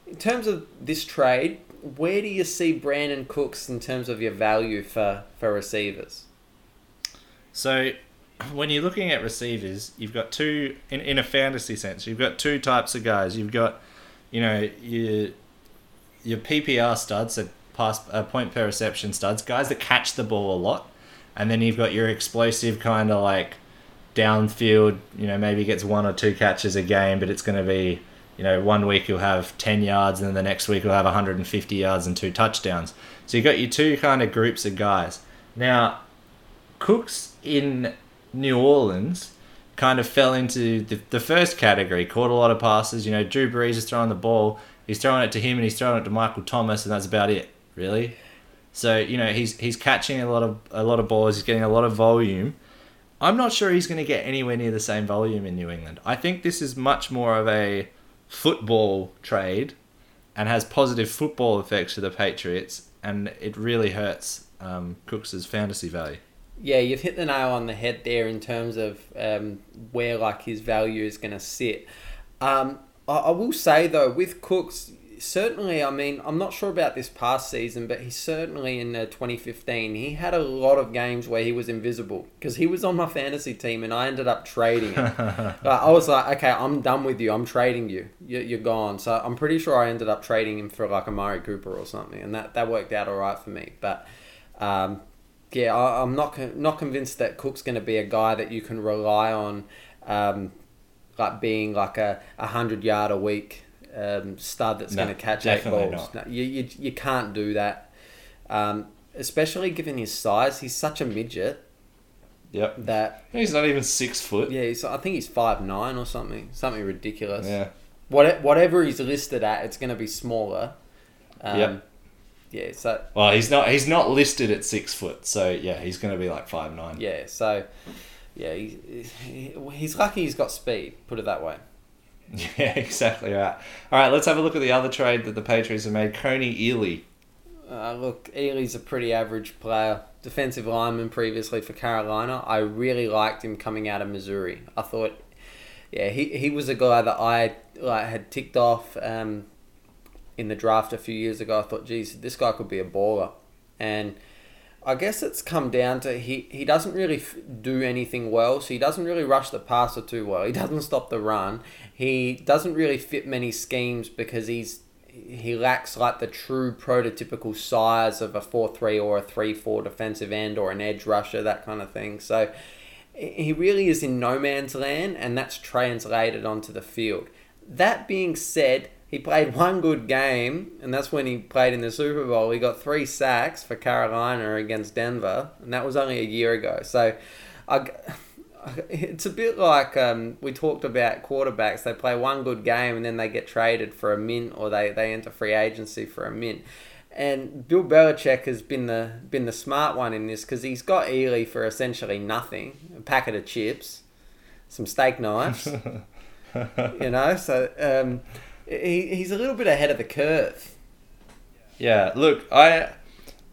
in terms of this trade, where do you see Brandon Cooks in terms of your value for, for receivers? So when you're looking at receivers, you've got two, in, in a fantasy sense, you've got two types of guys. You've got, you know, your, your P P R studs, that pass, uh, point per reception studs, guys that catch the ball a lot. And then you've got your explosive kind of like downfield, you know, maybe gets one or two catches a game, but it's going to be, you know, one week you'll have ten yards and then the next week you'll have one hundred fifty yards and two touchdowns. So you've got your two kind of groups of guys. Now, Cooks in New Orleans kind of fell into the, the first category, caught a lot of passes. You know, Drew Brees is throwing the ball. He's throwing it to him and he's throwing it to Michael Thomas, and that's about it, really. So, you know, he's he's catching a lot of a lot of balls. He's getting a lot of volume. I'm not sure he's going to get anywhere near the same volume in New England. I think this is much more of a football trade and has positive football effects for the Patriots, and it really hurts um, Cooks' fantasy value. Yeah, you've hit the nail on the head there in terms of um, where like his value is going to sit. Um, I, I will say though, with Cooks, certainly, I mean, I'm not sure about this past season, but he certainly in uh, twenty fifteen, he had a lot of games where he was invisible because he was on my fantasy team and I ended up trading him. Like, I was like, okay, I'm done with you. I'm trading you. you. You're gone. So I'm pretty sure I ended up trading him for like Amari Cooper or something, and that, that worked out all right for me. But um, yeah, I'm not not convinced that Cook's going to be a guy that you can rely on, um, like being like a hundred-yard a week um, stud that's no, going to catch eight balls. No, you, you you can't do that, um, especially given his size. He's such a midget. Yep. That he's not even six foot. Yeah, he's, I think he's five nine or something, something ridiculous. Yeah. What whatever he's listed at, it's going to be smaller. Um, yep. Yeah, so well, he's not he's not listed at six foot, so yeah, he's going to be like five nine. Yeah, so yeah, he, he, he's lucky he's got speed. Put it that way. Yeah, exactly right. All right, let's have a look at the other trade that the Patriots have made. Coney Ealy. Uh, look, Ealy's a pretty average player, defensive lineman previously for Carolina. I really liked him coming out of Missouri. I thought, yeah, he he was a guy that I like had ticked off. Um, in the draft a few years ago, I thought, geez, this guy could be a baller. And I guess it's come down to he, he doesn't really f- do anything well, so he doesn't really rush the passer too well. He doesn't stop the run. He doesn't really fit many schemes because he's he lacks like the true prototypical size of a four three or a three four defensive end or an edge rusher, that kind of thing. So he really is in no man's land, and that's translated onto the field. That being said, he played one good game, and that's when he played in the Super Bowl. He got three sacks for Carolina against Denver, and that was only a year ago. So I, it's a bit like um, we talked about quarterbacks. They play one good game, and then they get traded for a mint, or they, they enter free agency for a mint. And Bill Belichick has been the been the smart one in this because he's got Ealy for essentially nothing, a packet of chips, some steak knives, you know, so... Um, He he's a little bit ahead of the curve. Yeah, look, I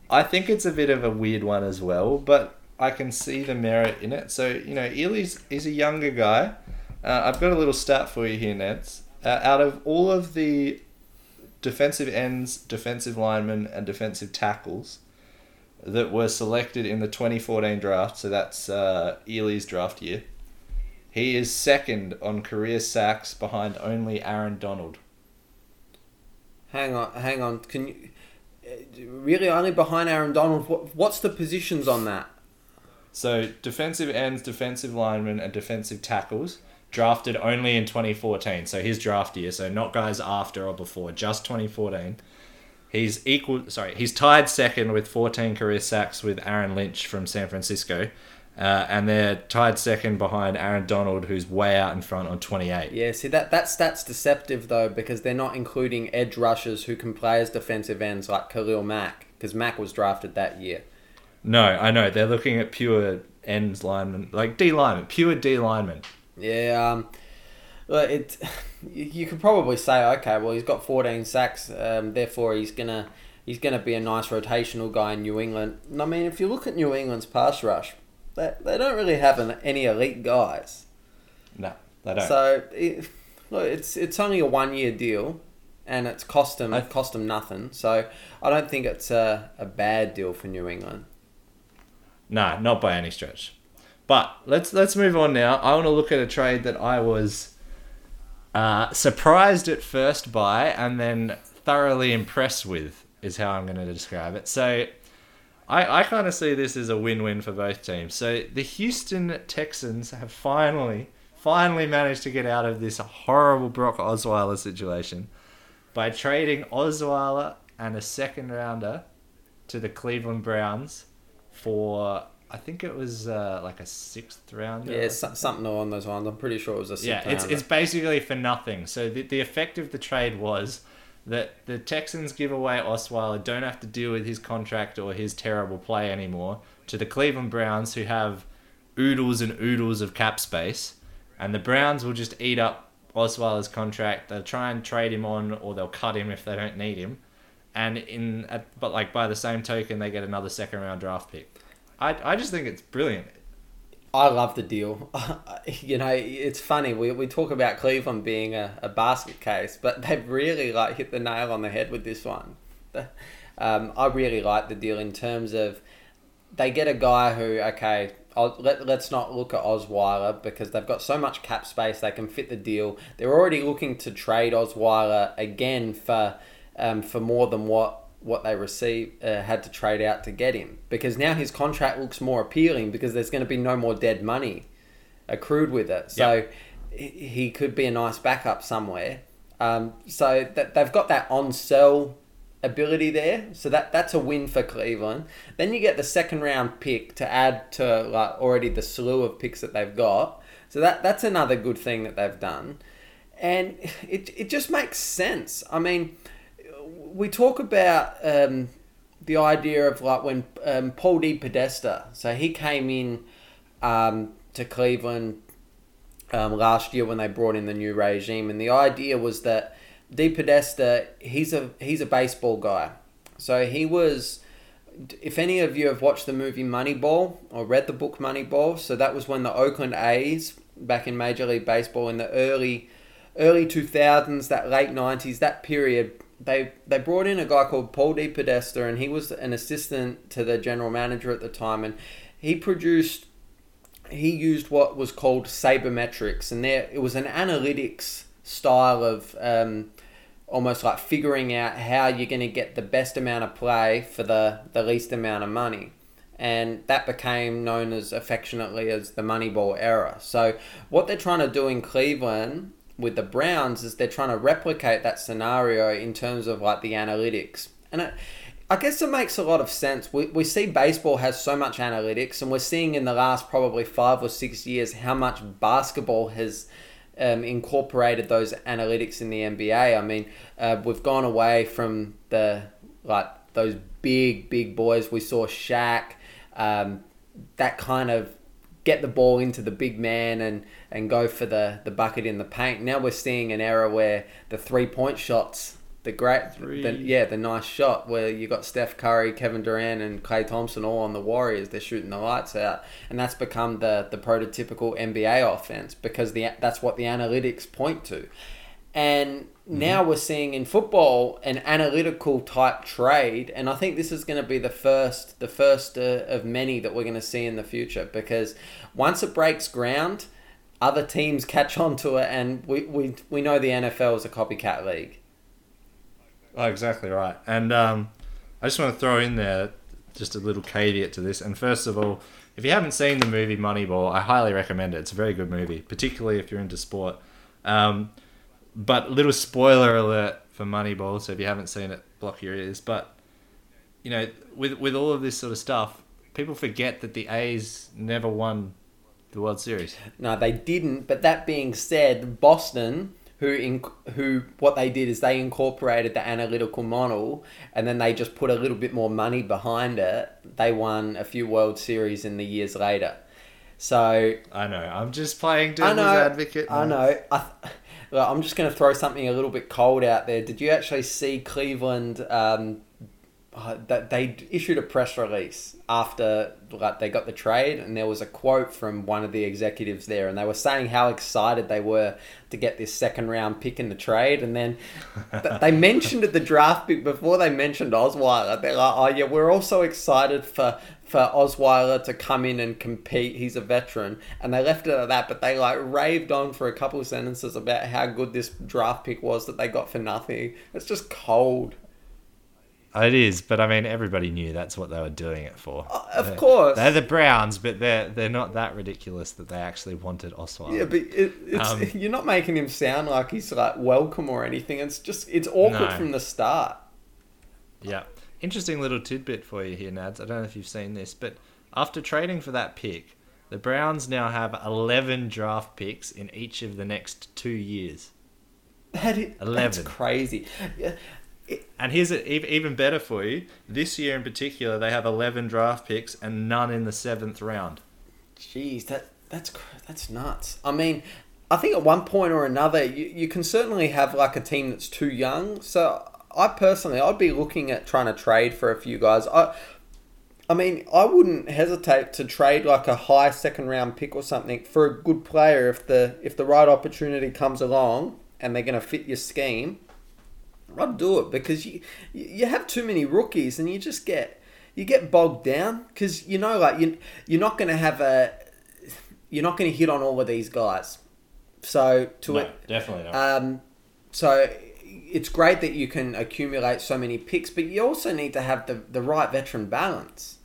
I think it's a bit of a weird one as well, but I can see the merit in it. So, you know, Ealy's is a younger guy. Uh, I've got a little stat for you here, Neds. Uh, out of all of the defensive ends, defensive linemen, and defensive tackles that were selected in the twenty fourteen draft, so that's uh, Ealy's draft year, he is second on career sacks behind only Aaron Donald. Hang on, hang on. Can you really only behind Aaron Donald? What, what's the positions on that? So defensive ends, defensive linemen, and defensive tackles. drafted only in twenty fourteen, so his draft year, so not guys after or before, just twenty fourteen. He's equal. Sorry, he's tied second with fourteen career sacks with Aaron Lynch from San Francisco, uh, and they're tied second behind Aaron Donald, who's way out in front on twenty-eight. Yeah, see that that stat's deceptive though, because they're not including edge rushers who can play as defensive ends like Khalil Mack, because Mack was drafted that year. No, I know they're looking at pure ends linemen, like D linemen, pure D linemen. Yeah, um, it. You could probably say, okay, well, he's got fourteen sacks, um, therefore he's gonna he's gonna be a nice rotational guy in New England. And I mean, if you look at New England's pass rush, they they don't really have an, any elite guys. No, they don't. So it, look, it's it's only a one year deal, and it's cost them it cost them nothing. So I don't think it's a, a bad deal for New England. No, not by any stretch. But let's let's move on now. I want to look at a trade that I was uh, surprised at first by and then thoroughly impressed with, is how I'm going to describe it. So I, I kind of see this as a win-win for both teams. So the Houston Texans have finally, finally managed to get out of this horrible Brock Osweiler situation by trading Osweiler and a second rounder to the Cleveland Browns for... I think it was uh, like a sixth rounder. Yeah, something along those lines. I'm pretty sure it was a sixth rounder. Yeah, it's, it's basically for nothing. So the, the effect of the trade was that the Texans give away Osweiler, don't have to deal with his contract or his terrible play anymore, to the Cleveland Browns, who have oodles and oodles of cap space. And the Browns will just eat up Osweiler's contract. They'll try and trade him on, or they'll cut him if they don't need him. And in but like by the same token, they get another second round draft pick. I, I just think it's brilliant. I love the deal. You know, it's funny. We we talk about Cleveland being a, a basket case, but they've really like hit the nail on the head with this one. um, I really like the deal in terms of they get a guy who, okay, I'll, let, let's not look at Osweiler because they've got so much cap space, they can fit the deal. They're already looking to trade Osweiler again for um, for more than what what they received, uh, had to trade out to get him, because now his contract looks more appealing because there's going to be no more dead money accrued with it. So yep. He could be a nice backup somewhere. Um, so that they've got that on-sell ability there. So that that's a win for Cleveland. Then you get the second round pick to add to like already the slew of picks that they've got. So that that's another good thing that they've done. And it it just makes sense. I mean, we talk about um, the idea of like when um, Paul D. Podesta, so he came in um, to Cleveland um, last year when they brought in the new regime, and the idea was that D. Podesta, he's a he's a baseball guy. So he was, if any of you have watched the movie Moneyball or read the book Moneyball, so that was when the Oakland A's, back in Major League Baseball in the early early two thousands, that late nineties, that period, They they brought in a guy called Paul D. Podesta, and he was an assistant to the general manager at the time, and he produced, he used what was called sabermetrics, and there it was an analytics style of um, almost like figuring out how you're going to get the best amount of play for the, the least amount of money, and that became known as affectionately as the Moneyball era. So what they're trying to do in Cleveland with the Browns is they're trying to replicate that scenario in terms of like the analytics. And it, I guess it makes a lot of sense. We we see baseball has so much analytics, and we're seeing in the last probably five or six years how much basketball has um, incorporated those analytics in the N B A. I mean, uh, we've gone away from the like those big, big boys. We saw Shaq, um, that kind of get the ball into the big man and, and go for the, the bucket in the paint. Now we're seeing an era where the three-point shots, the great, the, yeah, the nice shot where you got Steph Curry, Kevin Durant, and Klay Thompson all on the Warriors. They're shooting the lights out, and that's become the, the prototypical N B A offense because the that's what the analytics point to. And now mm-hmm. we're seeing in football an analytical type trade, and I think this is going to be the first, the first uh, of many that we're going to see in the future, because once it breaks ground, other teams catch on to it, and we we, we know the N F L is a copycat league. Oh, exactly right. And um, I just want to throw in there just a little caveat to this. And first of all, If you haven't seen the movie Moneyball, I highly recommend it. It's a very good movie, particularly if you're into sport. Um, but little spoiler alert for Moneyball, so if you haven't seen it, block your ears. But, you know, with with all of this sort of stuff, people forget that the A's never won the World Series. No, they didn't. But that being said, Boston, who in, who what they did is they incorporated the analytical model, and then they just put a little bit more money behind it. They won a few World Series in the years later. So I know. I'm just playing devil's advocate. I know. I th- I'm just going to throw something a little bit cold out there. Did you actually see Cleveland? Um, that they issued a press release after like they got the trade, and there was a quote from one of the executives there, and they were saying how excited they were to get this second round pick in the trade. And then th- they mentioned at the draft pick before they mentioned Osweiler. They're like, oh yeah, we're all so excited for for Osweiler to come in and compete. He's a veteran. And they left it at that, but they like raved on for a couple of sentences about how good this draft pick was that they got for nothing. It's just cold. It is, but I mean, everybody knew that's what they were doing it for. Uh, of they're, course, they're the Browns, but they're they're not that ridiculous that they actually wanted Osweiler. Yeah, but it, it's, um, you're not making him sound like he's like welcome or anything. It's just it's awkward no. from the start. Yeah, interesting little tidbit for you here, Nads. I don't know if you've seen this, but after trading for that pick, the Browns now have eleven draft picks in each of the next two years. That is, eleven. That's crazy. Yeah. And here's it even better for you. This year in particular, they have eleven draft picks and none in the seventh round. Jeez, that that's that's nuts. I mean, I think at one point or another, you, you can certainly have like a team that's too young. So I personally, I'd be looking at trying to trade for a few guys. I, I mean, I wouldn't hesitate to trade like a high second round pick or something for a good player if the if the right opportunity comes along and they're going to fit your scheme. I'd do it because you you have too many rookies and you just get you get bogged down because you know like you you're not going to have a you're not going to hit on all of these guys. So to no, it definitely not. Um, so it's great that you can accumulate so many picks, but you also need to have the the right veteran balance.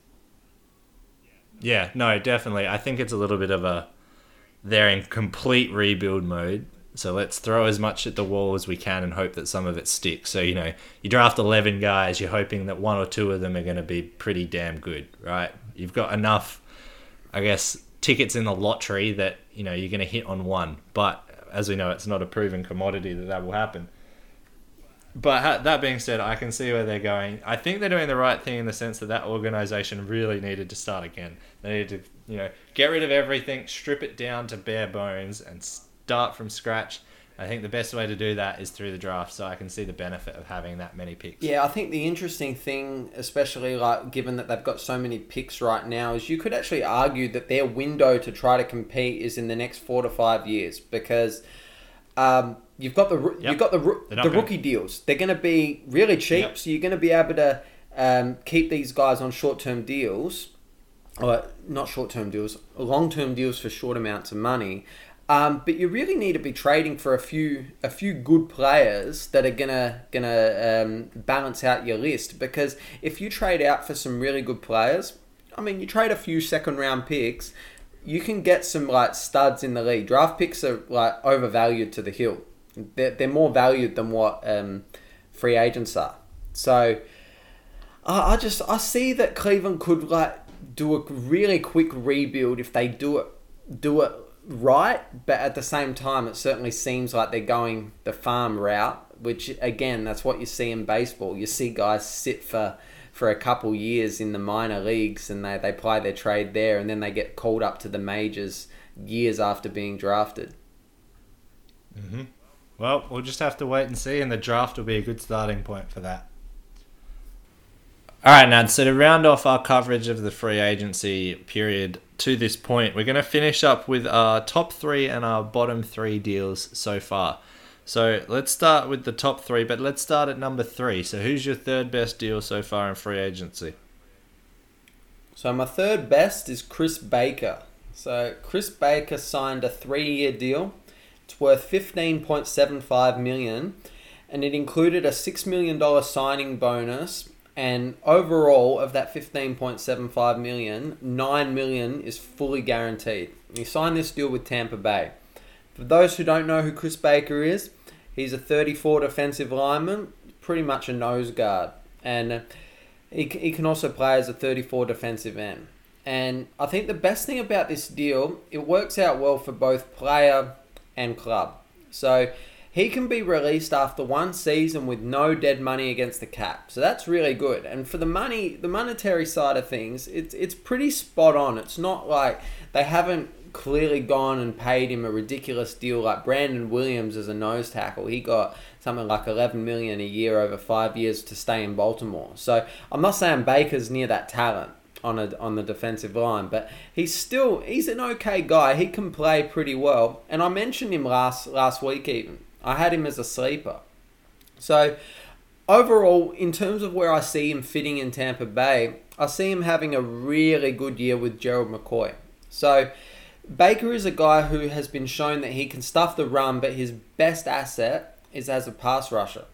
Yeah, no, definitely. I think it's a little bit of a they're in complete rebuild mode. So let's throw as much at the wall as we can and hope that some of it sticks. So, you know, you draft eleven guys, you're hoping that one or two of them are going to be pretty damn good, right? You've got enough, I guess, tickets in the lottery that, you know, you're going to hit on one. But as we know, it's not a proven commodity that that will happen. But that being said, I can see where they're going. I think they're doing the right thing in the sense that that organization really needed to start again. They needed to, you know, get rid of everything, strip it down to bare bones and start from scratch. I think the best way to do that is through the draft, so I can see the benefit of having that many picks. Yeah, I think the interesting thing, especially like given that they've got so many picks right now, is you could actually argue that their window to try to compete is in the next four to five years because um, you've got the yep. you've got the the good. rookie deals. They're going to be really cheap, yep. so you're going to be able to um, keep these guys on short-term deals, or not short-term deals, long-term deals for short amounts of money. Um, but you really need to be trading for a few a few good players that are gonna gonna um, balance out your list, because if you trade out for some really good players, I mean, you trade a few second round picks, you can get some like studs in the league. Draft picks are like overvalued to the hill; they're they're more valued than what um, free agents are. So I, I just I see that Cleveland could like do a really quick rebuild if they do it do it. right, but at the same time, it certainly seems like they're going the farm route, which again, that's what you see in baseball. You see guys sit for, for a couple years in the minor leagues and they, they play their trade there, and then they get called up to the majors years after being drafted. Mm-hmm. Well, we'll just have to wait and see, and the draft will be a good starting point for that. All right, Nad, so to round off our coverage of the free agency period to this point, we're going to finish up with our top three and our bottom three deals so far. So let's start with the top three, but let's start at number three. So who's your third best deal so far in free agency? So my third best is Chris Baker. So Chris Baker signed a three-year deal. It's worth fifteen point seven five million dollars, and it included a six million dollars signing bonus And overall, of that fifteen point seven five million dollars, nine million dollars is fully guaranteed. He signed this deal with Tampa Bay. For those who don't know who Chris Baker is, he's a thirty-four defensive lineman, pretty much a nose guard. And he he can also play as a thirty-four defensive end. And I think the best thing about this deal, it works out well for both player and club. So he can be released after one season with no dead money against the cap. So that's really good. And for the money, the monetary side of things, it's it's pretty spot on. It's not like they haven't clearly gone and paid him a ridiculous deal like Brandon Williams as a nose tackle. He got something like eleven million dollars a year over five years to stay in Baltimore. So I'm not saying Baker's near that talent on a, on the defensive line, but he's still, he's an okay guy. He can play pretty well. And I mentioned him last last week even. I had him as a sleeper. So overall, in terms of where I see him fitting in Tampa Bay, I see him having a really good year with Gerald McCoy. So Baker is a guy who has been shown that he can stuff the run, but his best asset is as a pass rusher.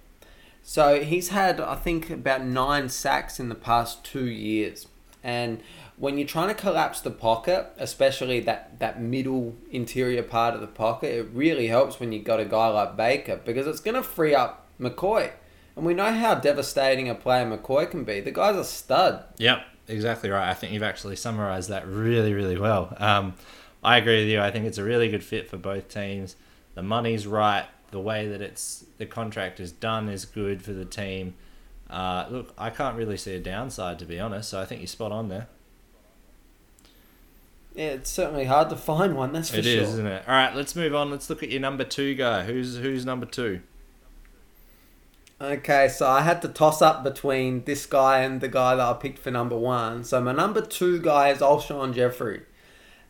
So he's had, I think, about nine sacks in the past two years. And when you're trying to collapse the pocket, especially that, that middle interior part of the pocket, it really helps when you've got a guy like Baker, because it's going to free up McCoy. And we know how devastating a player McCoy can be. The guy's a stud. Yep, exactly right. I think you've actually summarised that really, really well. Um, I agree with you. I think it's a really good fit for both teams. The money's right. The way that it's the contract is done is good for the team. Uh, look, I can't really see a downside, to be honest, so I think you're spot on there. Yeah, it's certainly hard to find one, that's for sure. It is, isn't it? All right, let's move on. Let's look at your number two guy. Who's who's number two? Okay, so I had to toss up between this guy and the guy that I picked for number one. So my number two guy is Alshon Jeffrey.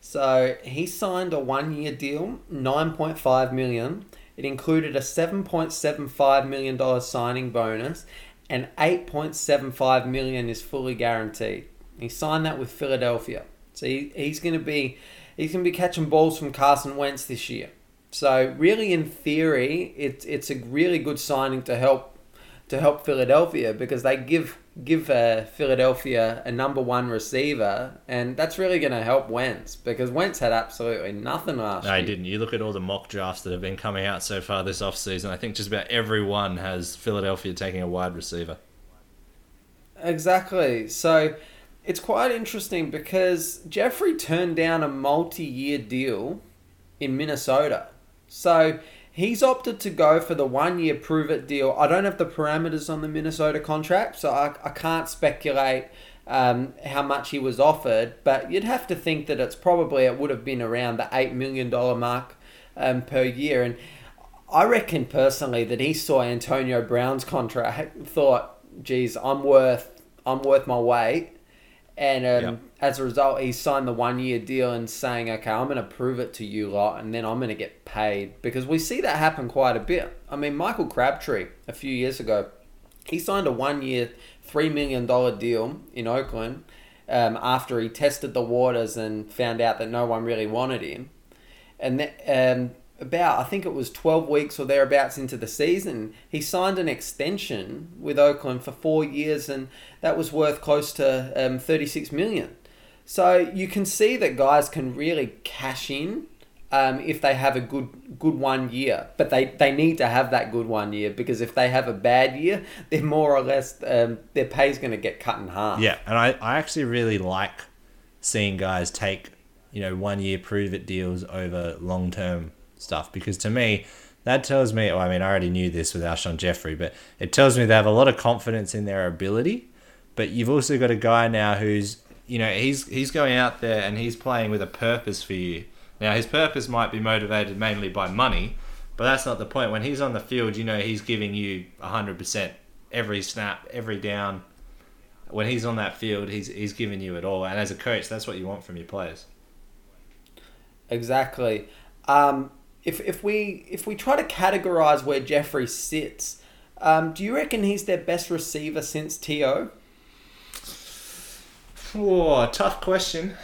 So he signed a one-year deal, nine point five million dollars. It included a seven point seven five million dollars signing bonus, and eight point seven five million dollars is fully guaranteed. He signed that with Philadelphia. So he, he's going to be he's going to be catching balls from Carson Wentz this year. So really, in theory, it's it's a really good signing to help to help Philadelphia, because they give give uh, Philadelphia a number one receiver, and that's really going to help Wentz, because Wentz had absolutely nothing last no, year. No, he didn't. You look at all the mock drafts that have been coming out so far this offseason. I think just about everyone has Philadelphia taking a wide receiver. Exactly. So it's quite interesting, because Jeffrey turned down a multi-year deal in Minnesota. So he's opted to go for the one-year prove-it deal. I don't have the parameters on the Minnesota contract, so I, I can't speculate um, how much he was offered, but you'd have to think that it's probably, it would have been around the eight million dollars mark um, per year. And I reckon personally that he saw Antonio Brown's contract and thought, geez, I'm worth, I'm worth my weight. And um, yep. as a result, he signed the one-year deal and saying, okay, I'm going to prove it to you lot, and then I'm going to get paid. Because we see that happen quite a bit. I mean, Michael Crabtree, a few years ago, he signed a one-year, three million dollars deal in Oakland um, after he tested the waters and found out that no one really wanted him. And th- um, about, I think it was twelve weeks or thereabouts into the season, he signed an extension with Oakland for four years, and that was worth close to um, thirty-six million dollars. So you can see that guys can really cash in um, if they have a good good one year, but they, they need to have that good one year, because if they have a bad year, they're more or less, um, their pay's going to get cut in half. Yeah, and I, I actually really like seeing guys take, you know, one-year prove-it deals over long-term stuff, because to me that tells me, well, I mean I already knew this with Alshon Jeffrey, but it tells me they have a lot of confidence in their ability. But you've also got a guy now who's, you know, he's he's going out there and he's playing with a purpose for you. Now his purpose might be motivated mainly by money, but that's not the point. When he's on the field, you know, he's giving you one hundred percent every snap, every down. When he's on that field, he's he's giving you it all, and as a coach, that's what you want from your players. Exactly. um If if we if we try to categorize where Jeffrey sits, um, do you reckon he's their best receiver since T O? Oh, tough question.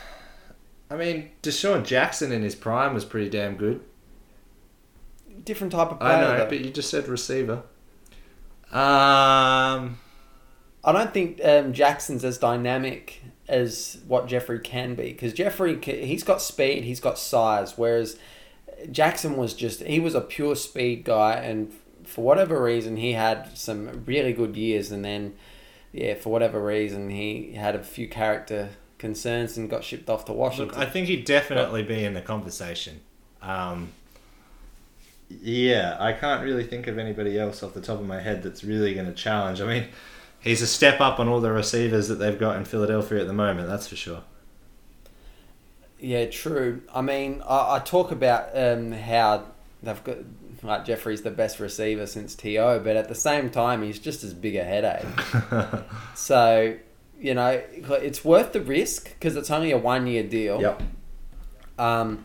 I mean, Deshaun Jackson in his prime was pretty damn good. Different type of player. I know, though. But you just said receiver. Um, I don't think um, Jackson's as dynamic as what Jeffrey can be, because Jeffrey, he's got speed, he's got size, whereas Jackson was just, he was a pure speed guy, and for whatever reason he had some really good years, and then yeah, for whatever reason he had a few character concerns and got shipped off to Washington. Look, I think he'd definitely but, be in the conversation. Um, yeah, I can't really think of anybody else off the top of my head that's really going to challenge. I mean, he's a step up on all the receivers that they've got in Philadelphia at the moment, that's for sure. Yeah, true. I mean, I, I talk about um, how they've got, like, Jeffrey's the best receiver since T O, but at the same time, he's just as big a headache. So, you know, it's worth the risk because it's only a one-year deal. Yep. Um,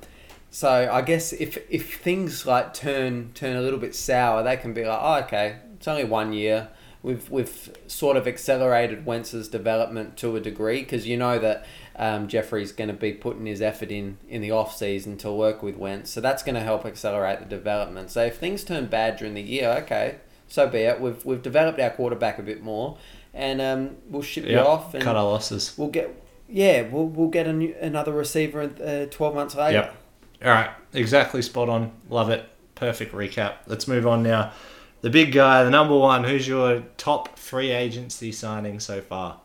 so I guess if if things like turn turn a little bit sour, they can be like, oh, okay, it's only one year. We've we've sort of accelerated Wentz's development to a degree because you know that um, Jeffrey's going to be putting his effort in in the off season to work with Wentz, so that's going to help accelerate the development. So if things turn bad during the year, okay, so be it. We've we've developed our quarterback a bit more, and um, we'll ship yep, you off and cut our losses. We'll get yeah, we'll we'll get a new, another receiver uh, twelve months later. Yep. All right, exactly spot on. Love it. Perfect recap. Let's move on now. The big guy, the number one, who's your top free agency signing so far?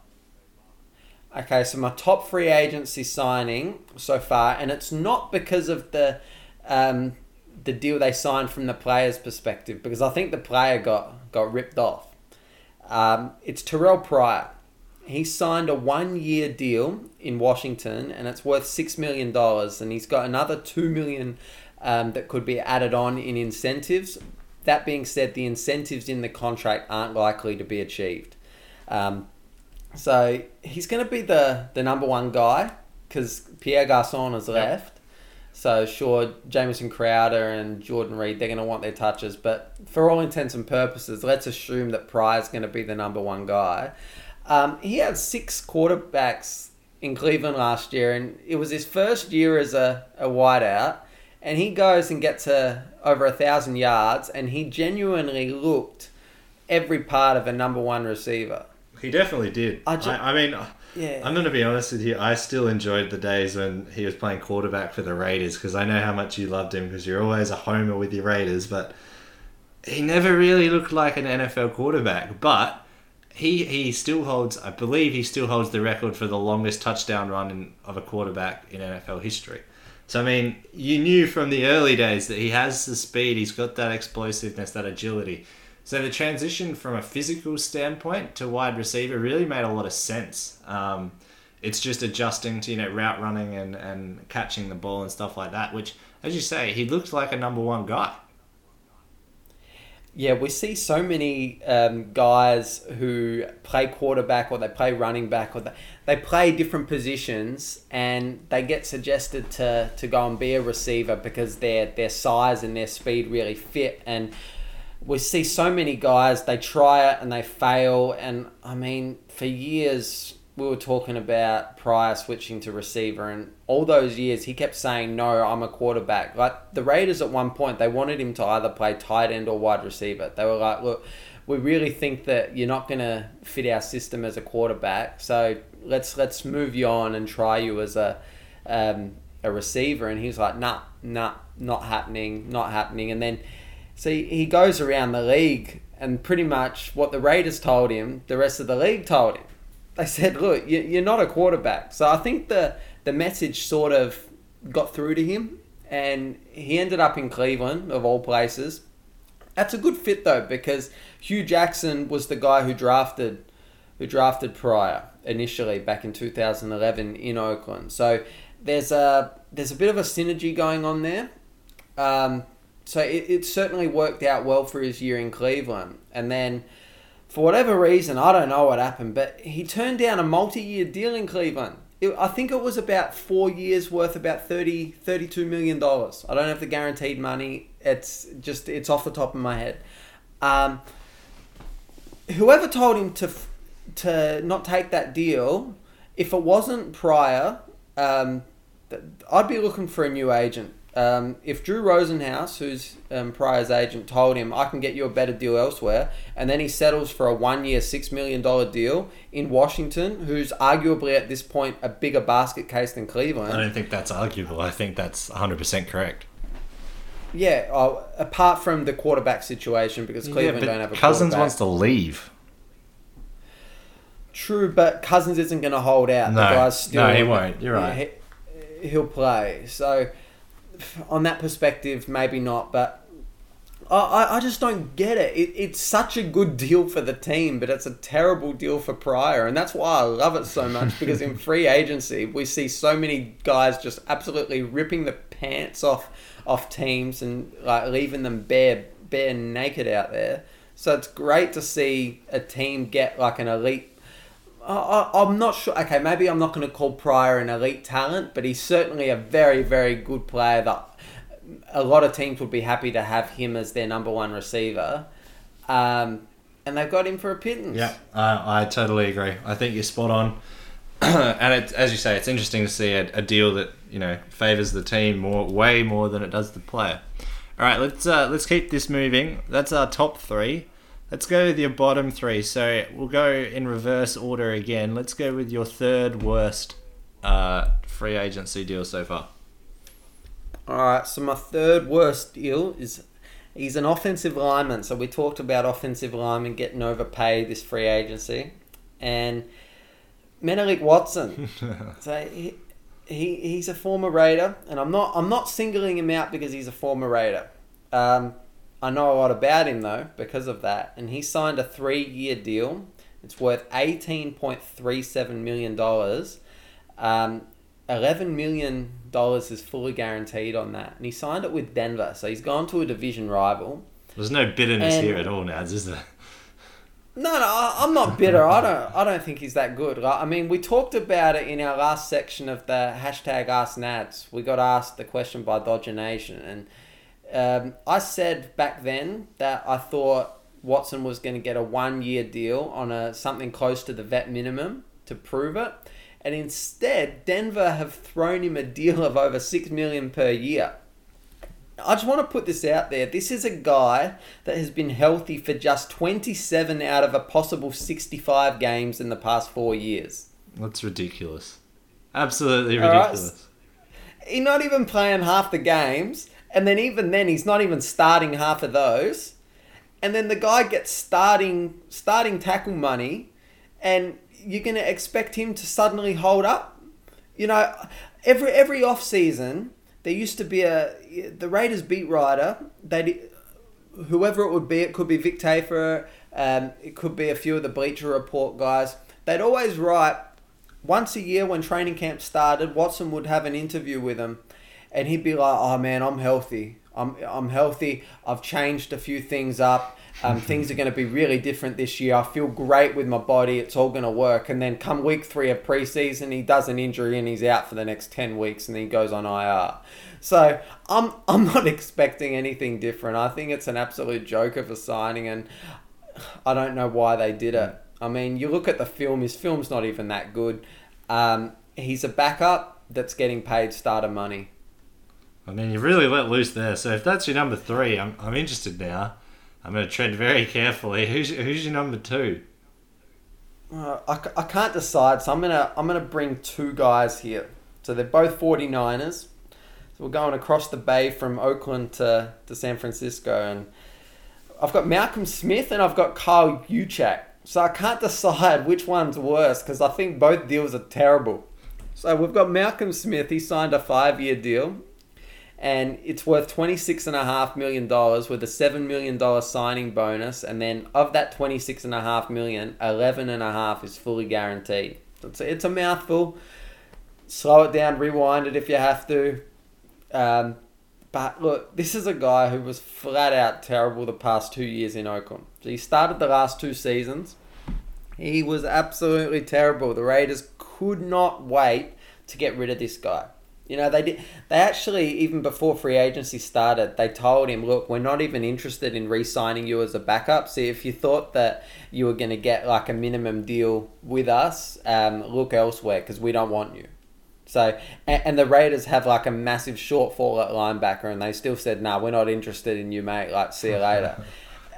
Okay, so my top free agency signing so far, and it's not because of the um, the deal they signed from the player's perspective, because I think the player got, got ripped off. Um, it's Terrell Pryor. He signed a one-year deal in Washington, and it's worth six million dollars, and he's got another two million dollars um, that could be added on in incentives. That being said, the incentives in the contract aren't likely to be achieved. Um, so he's going to be the, the number one guy because Pierre Garçon has left. Yep. So sure, Jamison Crowder and Jordan Reed, they're going to want their touches. But for all intents and purposes, let's assume that Pryor's going to be the number one guy. Um, he had six quarterbacks in Cleveland last year, and it was his first year as a, a wideout. And he goes and gets a, over a thousand yards, and he genuinely looked every part of a number one receiver. He definitely did. I, ju- I, I mean, yeah. I'm going to be honest with you. I still enjoyed the days when he was playing quarterback for the Raiders because I know how much you loved him because you're always a homer with your Raiders. But he never really looked like an N F L quarterback. But he he still holds, I believe, he still holds the record for the longest touchdown run in, of a quarterback in N F L history. So, I mean, you knew from the early days that he has the speed, he's got that explosiveness, that agility. So the transition from a physical standpoint to wide receiver really made a lot of sense. Um, it's just adjusting to, you know, route running and, and catching the ball and stuff like that, which, as you say, he looked like a number one guy. Yeah, we see so many um, guys who play quarterback or they play running back or they, they play different positions and they get suggested to, to go and be a receiver because their their size and their speed really fit. And we see so many guys, they try it and they fail. And I mean, for years we were talking about Pryor switching to receiver, and all those years he kept saying, no, I'm a quarterback. Like the Raiders at one point, they wanted him to either play tight end or wide receiver. They were like, look, we really think that you're not going to fit our system as a quarterback. So let's, let's move you on and try you as a, um, a receiver. And he was like, nah, nah, not happening, not happening. And then, so he goes around the league and pretty much what the Raiders told him, the rest of the league told him. They said, look, you're not a quarterback. So I think the, the message sort of got through to him, and he ended up in Cleveland, of all places. That's a good fit, though, because Hugh Jackson was the guy who drafted who drafted Pryor initially back in two thousand eleven in Oakland. So there's a, there's a bit of a synergy going on there. Um, so it, it certainly worked out well for his year in Cleveland. And then, for whatever reason, I don't know what happened, but he turned down a multi-year deal in Cleveland. It, I think it was about four years worth, about thirty, thirty-two million dollars. I don't have the guaranteed money. It's just, it's off the top of my head. Um, whoever told him to to not take that deal, if it wasn't Pryor, um, I'd be looking for a new agent Um, if Drew Rosenhaus, who's um, Pryor's agent, told him, I can get you a better deal elsewhere, and then he settles for a one-year, six million dollars deal in Washington, who's arguably at this point a bigger basket case than Cleveland. I don't think that's arguable. I think that's one hundred percent correct. Yeah, oh, apart from the quarterback situation, because Cleveland yeah, don't have a Cousins quarterback. Cousins wants to leave. True, but Cousins isn't going to hold out. No, the guy's still no he won't. You're right. Yeah, he, he'll play. So... on that perspective, maybe not, but I, I just don't get it. it. It's such a good deal for the team, but it's a terrible deal for Pryor, and that's why I love it so much, because in free agency, we see so many guys just absolutely ripping the pants off off teams and like leaving them bare, bare naked out there. So it's great to see a team get like an elite... I, I'm not sure. Okay, maybe I'm not going to call Pryor an elite talent, but he's certainly a very, very good player that a lot of teams would be happy to have him as their number one receiver. Um, and they've got him for a pittance. Yeah, uh, I totally agree. I think you're spot on. And it, as you say, it's interesting to see a, a deal that, you know, favours the team more, way more than it does the player. All right, let's uh, let's keep this moving. That's our top three. Let's go with your bottom three. So we'll go in reverse order again. Let's go with your third worst uh, free agency deal so far. All right. So my third worst deal is he's an offensive lineman. So we talked about offensive linemen getting overpaid this free agency, and Menelik Watson. so he, he he's a former Raider, and I'm not I'm not singling him out because he's a former Raider. Um, I know a lot about him, though, because of that. And he signed a three-year deal. It's worth eighteen point three seven million dollars. Um, eleven million dollars is fully guaranteed on that. And he signed it with Denver, so he's gone to a division rival. There's no bitterness and, here at all, Nads, is there? No, no, I, I'm not bitter. I don't I don't think he's that good. Like, I mean, we talked about it in our last section of the hashtag Ask Nads. We got asked the question by Dodger Nation, and... Um, I said back then that I thought Watson was going to get a one-year deal on a something close to the vet minimum to prove it. And instead, Denver have thrown him a deal of over six million dollars per year. I just want to put this out there. This is a guy that has been healthy for just twenty-seven out of a possible sixty-five games in the past four years. That's ridiculous. Absolutely ridiculous. Right. He's not even playing half the games. And then even then, he's not even starting half of those. And then the guy gets starting starting tackle money, and you're going to expect him to suddenly hold up? You know, every every offseason, there used to be a... The Raiders beat writer, they'd, whoever it would be, it could be Vic Tafer, um, it could be a few of the Bleacher Report guys, they'd always write, once a year when training camp started, Watson would have an interview with him. And he'd be like, oh man, I'm healthy. I'm I'm healthy. I've changed a few things up. Um, things are going to be really different this year. I feel great with my body. It's all going to work. And then come week three of preseason, he does an injury and he's out for the next ten weeks and then he goes on I R. So I'm, I'm not expecting anything different. I think it's an absolute joke of a signing and I don't know why they did it. I mean, you look at the film. His film's not even that good. Um, he's a backup that's getting paid starter money. I mean, you really let loose there. So if that's your number three, I'm I'm interested now. I'm going to tread very carefully. Who's who's your number two? Uh, I, I can't decide, so I'm gonna I'm gonna bring two guys here. So they're both forty-niners. So we're going across the bay from Oakland to, to San Francisco, and I've got Malcolm Smith and I've got Kyle Juszczyk. So I can't decide which one's worse because I think both deals are terrible. So we've got Malcolm Smith. He signed a five-year deal. And it's worth twenty-six point five million dollars with a seven million dollars signing bonus. And then of that twenty-six point five million dollars, eleven point five million dollars is fully guaranteed. It's a, it's a mouthful. Slow it down, rewind it if you have to. Um, but look, this is a guy who was flat out terrible the past two years in Oakland. So he started the last two seasons. He was absolutely terrible. The Raiders could not wait to get rid of this guy. You know, they did, they actually, even before free agency started, they told him, look, we're not even interested in re-signing you as a backup. So if you thought that you were going to get like a minimum deal with us, um, look elsewhere because we don't want you. So, and, and the Raiders have like a massive shortfall at linebacker, and they still said, "Nah, we're not interested in you, mate. Like, see you later."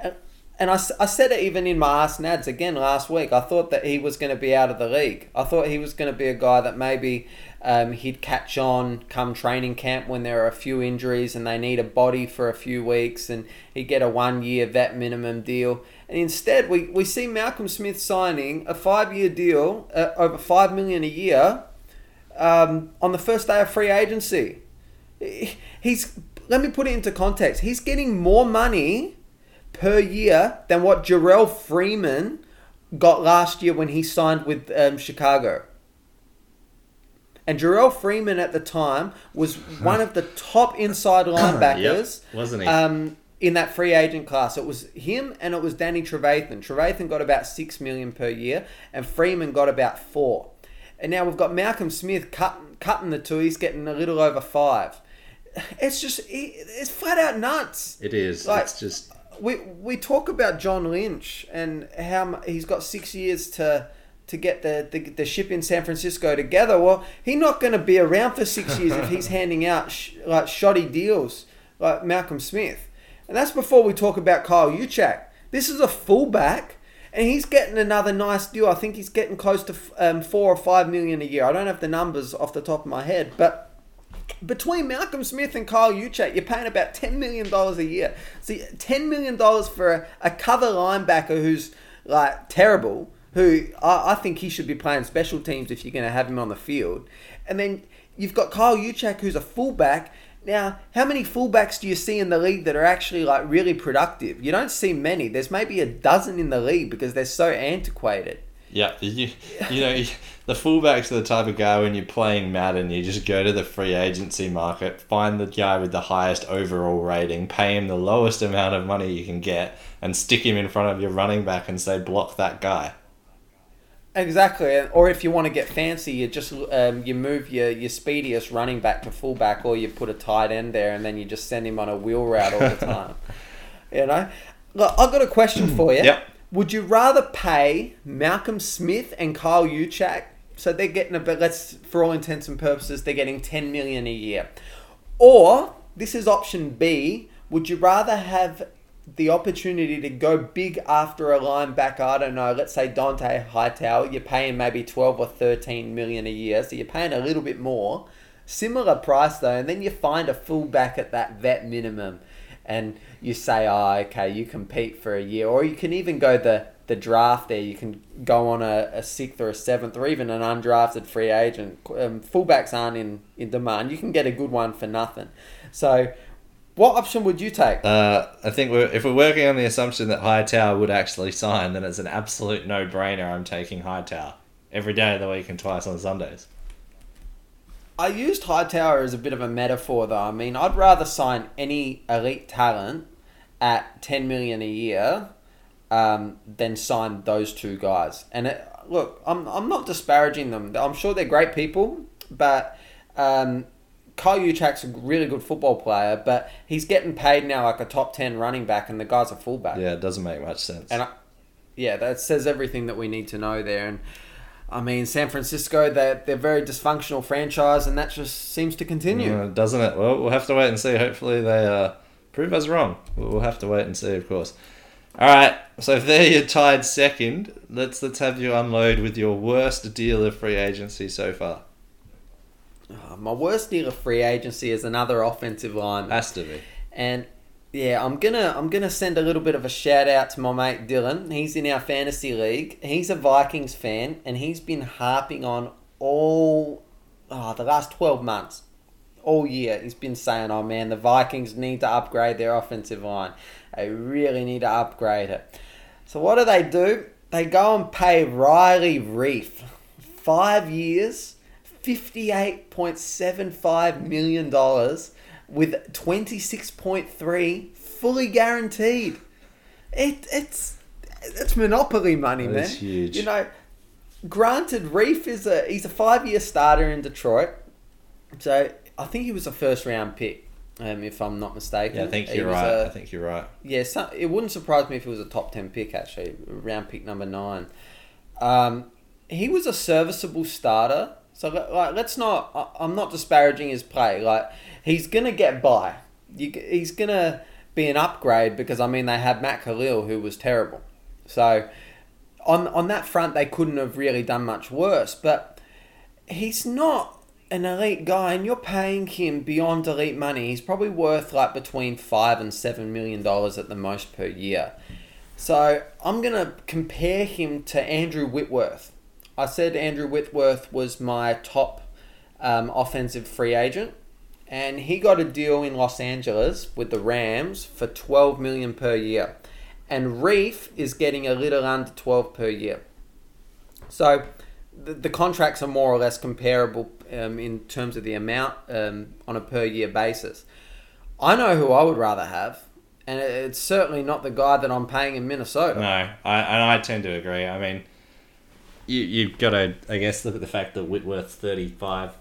and and I, I said it even in my Ask Nads again last week. I thought that he was going to be out of the league. I thought he was going to be a guy that maybe um, he'd catch on come training camp when there are a few injuries and they need a body for a few weeks, and he'd get a one-year vet minimum deal. And instead, we, we see Malcolm Smith signing a five-year deal uh, over five million a year. Um, on the first day of free agency. He's, let me put it into context, he's getting more money per year than what Jarrell Freeman got last year when he signed with um, Chicago. And Jarrell Freeman at the time was one of the top inside linebackers. Yep, wasn't he? Um, in that free agent class. It was him and it was Danny Trevathan. Trevathan got about six million dollars per year and Freeman got about four. And now we've got Malcolm Smith cut, cutting the two. He's getting a little over five. It's just, it's flat out nuts. It is. Like, it's just... We we talk about John Lynch and how he's got six years to to get the, the, the ship in San Francisco together. Well, he's not going to be around for six years if he's handing out sh- like shoddy deals like Malcolm Smith. And that's before we talk about Kyle Juszczyk. This is a fullback. And he's getting another nice deal. I think he's getting close to um, four or five million a year. I don't have the numbers off the top of my head, but between Malcolm Smith and Kyle Juszczyk, you're paying about ten million dollars a year. See, ten million dollars for a, a cover linebacker who's like terrible. Who I, I think he should be playing special teams if you're going to have him on the field. And then you've got Kyle Juszczyk, who's a fullback. Now, how many fullbacks do you see in the league that are actually like really productive? You don't see many. There's maybe a dozen in the league because they're so antiquated. Yeah, you, you know, the fullbacks are the type of guy when you're playing Madden, you just go to the free agency market, find the guy with the highest overall rating, pay him the lowest amount of money you can get, and stick him in front of your running back and say, block that guy. Exactly, or if you want to get fancy, you just um, you move your, your speediest running back to fullback, or you put a tight end there, and then you just send him on a wheel route all the time. You know, look, I've got a question for you. Yep. Would you rather pay Malcolm Smith and Kyle Juszczyk? So they're getting a bit. Let's, for all intents and purposes, they're getting ten million a year. Or this is option B. Would you rather have the opportunity to go big after a linebacker? I don't know, let's say Dante Hightower, you're paying maybe twelve or thirteen million a year, so you're paying a little bit more, similar price though, and then you find a fullback at that vet minimum and you say, oh, okay, you compete for a year, or you can even go the, the draft there, you can go on a, a sixth or a seventh or even an undrafted free agent. Um, fullbacks aren't in, in demand, you can get a good one for nothing. So what option would you take? Uh, I think we're, if we're working on the assumption that Hightower would actually sign, then it's an absolute no-brainer. I'm taking Hightower every day of the week and twice on Sundays. I used Hightower as a bit of a metaphor, though. I mean, I'd rather sign any elite talent at ten million dollars a year um, than sign those two guys. And it, look, I'm I'm not disparaging them. I'm sure they're great people, but... Um, Kyle Juszczyk's a really good football player, but he's getting paid now like a top ten running back, and the guy's a fullback. Yeah, it doesn't make much sense. And I, yeah, that says everything that we need to know there. And I mean, San Francisco, they're, they're a very dysfunctional franchise, and that just seems to continue. Yeah, doesn't it? Well, we'll have to wait and see. Hopefully they uh, prove us wrong. We'll have to wait and see, of course. All right, so if there you're tied second, let's, let's have you unload with your worst deal of free agency so far. Oh, my worst deal of free agency is another offensive lineman. Has to be. And yeah, I'm gonna I'm gonna send a little bit of a shout out to my mate Dylan. He's in our fantasy league. He's a Vikings fan, and he's been harping on all oh, the last twelve months, all year. He's been saying, "Oh man, the Vikings need to upgrade their offensive line. They really need to upgrade it." So what do they do? They go and pay Riley Reiff five years. fifty-eight point seven five million dollars with twenty-six point three fully guaranteed. It it's it's monopoly money, man. That's huge. You know, granted, Reiff is a he's a five-year starter in Detroit. So I think he was a first-round pick, um, if I'm not mistaken. Yeah, I think you're right. A, I think you're right. Yeah, so it wouldn't surprise me if it was a top ten pick actually, round pick number nine. Um, he was a serviceable starter. So like, let's not. I'm not disparaging his play. Like, he's gonna get by. You, he's gonna be an upgrade because I mean they had Matt Khalil who was terrible. So on on that front they couldn't have really done much worse. But he's not an elite guy, and you're paying him beyond elite money. He's probably worth like between five and seven million dollars at the most per year. So I'm gonna compare him to Andrew Whitworth. I said Andrew Whitworth was my top um, offensive free agent, and he got a deal in Los Angeles with the Rams for twelve million dollars per year, and Reif is getting a little under twelve per year. So the, the contracts are more or less comparable um, in terms of the amount um, on a per year basis. I know who I would rather have, and it's certainly not the guy that I'm paying in Minnesota. No, I, and I tend to agree. I mean, You, you've got to, I guess, look at the fact that Whitworth's thirty-five,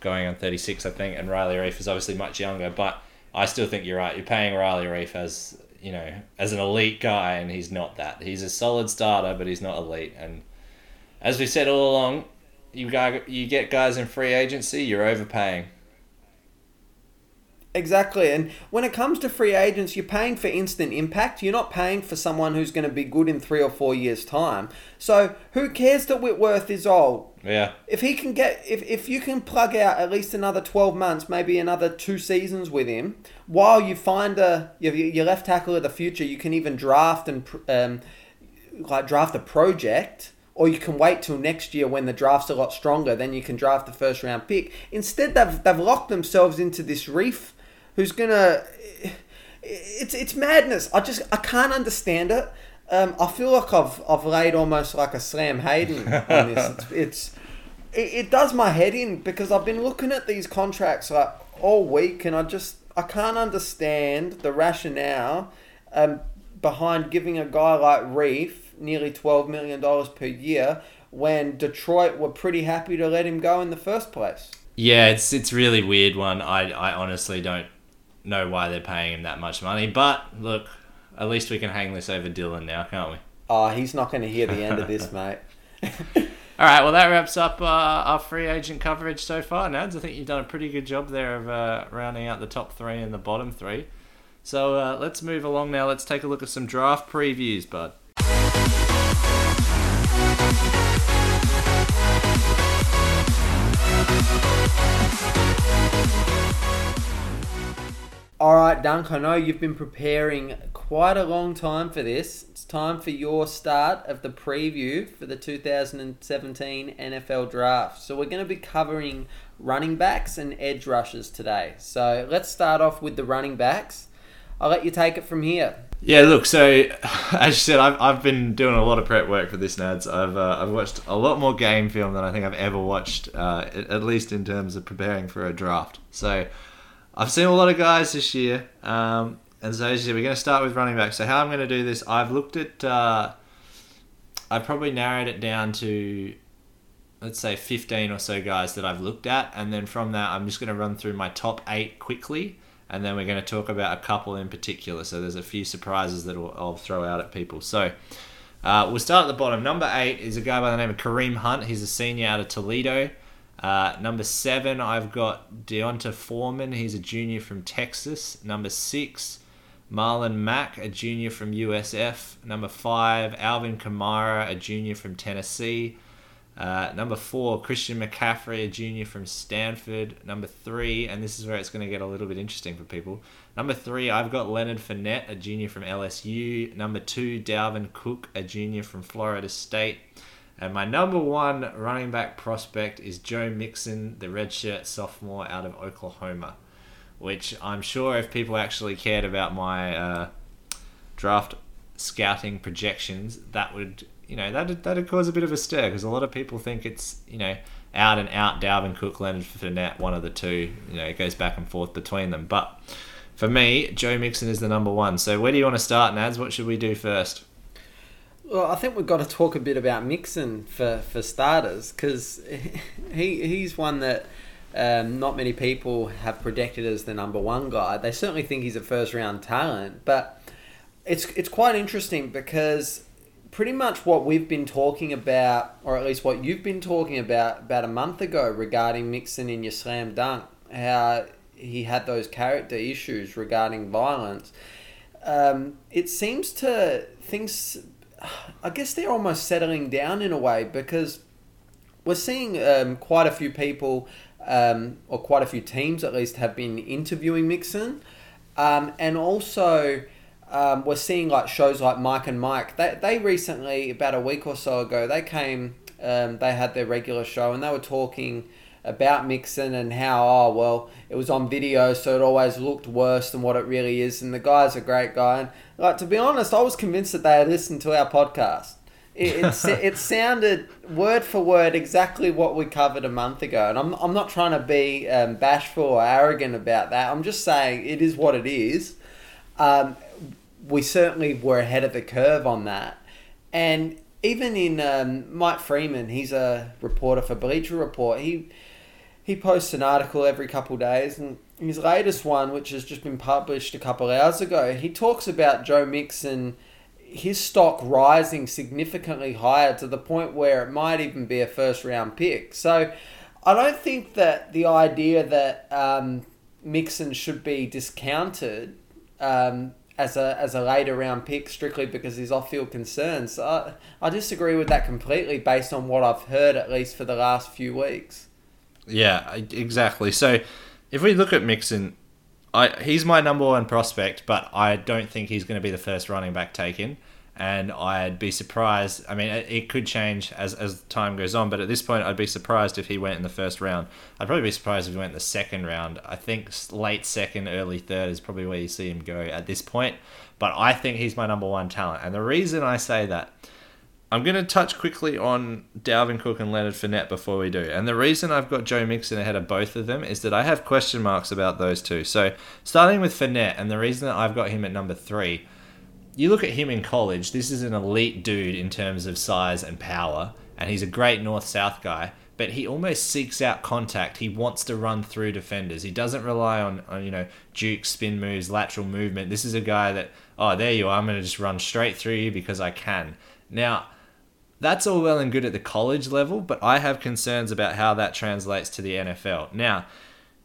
going on thirty-six, I think, and Riley Reif is obviously much younger, but I still think you're right. You're paying Riley Reif as, you know, as an elite guy, and he's not that. He's a solid starter, but he's not elite. And as we said all along, you got, you get guys in free agency, you're overpaying. Exactly, and when it comes to free agents, you're paying for instant impact. You're not paying for someone who's going to be good in three or four years' time. So who cares that Whitworth is old? Yeah. If he can get, if, if you can plug out at least another twelve months, maybe another two seasons with him, while you find a your, your left tackle of the future, you can even draft and um, like draft a project. Or you can wait till next year when the draft's a lot stronger. Then you can draft the first round pick. Instead, they've they've locked themselves into this Reef. Who's gonna? It's it's madness. I just I can't understand it. Um, I feel like I've I've laid almost like a Sam Hayden on this. It's, it's it, it does my head in because I've been looking at these contracts like all week, and I just I can't understand the rationale um, behind giving a guy like Reif nearly twelve million dollars per year when Detroit were pretty happy to let him go in the first place. Yeah, it's it's really weird one. I I honestly don't know why they're paying him that much money, but look, at least we can hang this over Dylan now, can't we? Oh, he's not going to hear the end of this, mate. All right, well, that wraps up uh, our free agent coverage so far, Nads. I think you've done a pretty good job there of uh, rounding out the top three and the bottom three. So uh, let's move along now. Let's take a look at some draft previews, bud. Alright, Dunk, I know you've been preparing quite a long time for this. It's time for your start of the preview for the two thousand seventeen N F L Draft. So we're going to be covering running backs and edge rushers today. So let's start off with the running backs. I'll let you take it from here. Yeah, look, so as you said, I've, I've been doing a lot of prep work for this, Nads. I've uh, I've watched a lot more game film than I think I've ever watched, uh, at least in terms of preparing for a draft. So I've seen a lot of guys this year, um, and so as you said, we're going to start with running back. So how I'm going to do this, I've looked at, uh, I've probably narrowed it down to, let's say, fifteen or so guys that I've looked at, and then from that, I'm just going to run through my top eight quickly, and then we're going to talk about a couple in particular. So there's a few surprises that I'll, I'll throw out at people. So uh, we'll start at the bottom. Number eight is a guy by the name of Kareem Hunt. He's a senior out of Toledo. Uh, number seven, I've got Deonta Foreman. He's a junior from Texas. Number six, Marlon Mack, a junior from U S F. Number five, Alvin Kamara, a junior from Tennessee. Uh, number four, Christian McCaffrey, a junior from Stanford. Number three, and this is where it's going to get a little bit interesting for people. Number three, I've got Leonard Fournette, a junior from L S U. Number two, Dalvin Cook, a junior from Florida State. And my number one running back prospect is Joe Mixon, the redshirt sophomore out of Oklahoma, which I'm sure if people actually cared about my uh, draft scouting projections, that would, you know, that that'd cause a bit of a stir because a lot of people think it's, you know, out and out Dalvin Cook, Leonard Fournette, one of the two. You know, it goes back and forth between them. But for me, Joe Mixon is the number one. So where do you want to start, Nads? What should we do first? Well, I think we've got to talk a bit about Mixon for, for starters because he he's one that um, not many people have predicted as the number one guy. They certainly think he's a first round talent, but it's it's quite interesting because pretty much what we've been talking about, or at least what you've been talking about about a month ago regarding Mixon in your slam dunk, how he had those character issues regarding violence. Um, it seems to, things, I guess they're almost settling down in a way, because we're seeing um, quite a few people, um, or quite a few teams at least, have been interviewing Mixon. Um, and also, um, we're seeing like shows like Mike and Mike. They they recently, about a week or so ago, they came, um, they had their regular show, and they were talking about Mixon and how, oh, well, it was on video, so it always looked worse than what it really is, and the guy's a great guy. And like, to be honest, I was convinced that they had listened to our podcast. It it, it sounded word for word exactly what we covered a month ago, and I'm I'm not trying to be um, bashful or arrogant about that. I'm just saying it is what it is. Um, we certainly were ahead of the curve on that, and even in um, Mike Freeman, he's a reporter for Bleacher Report. He He posts an article every couple of days, and his latest one, which has just been published a couple of hours ago, he talks about Joe Mixon, his stock rising significantly higher to the point where it might even be a first-round pick. So I don't think that the idea that um, Mixon should be discounted um, as a as a later-round pick strictly because he's off-field concerns, I, I disagree with that completely based on what I've heard, at least for the last few weeks. Yeah, exactly. So if we look at Mixon, I he's my number one prospect, but I don't think he's going to be the first running back taken. And I'd be surprised. I mean, it could change as, as time goes on, but at this point, I'd be surprised if he went in the first round. I'd probably be surprised if he went in the second round. I think late second, early third is probably where you see him go at this point. But I think he's my number one talent. And the reason I say that, I'm going to touch quickly on Dalvin Cook and Leonard Fournette before we do. And the reason I've got Joe Mixon ahead of both of them is that I have question marks about those two. So starting with Fournette, and the reason that I've got him at number three, you look at him in college, this is an elite dude in terms of size and power, and he's a great north-south guy, but he almost seeks out contact. He wants to run through defenders. He doesn't rely on, on you know, juke, spin moves, lateral movement. This is a guy that, oh, there you are, I'm going to just run straight through you because I can. Now, that's all well and good at the college level, but I have concerns about how that translates to the N F L. Now,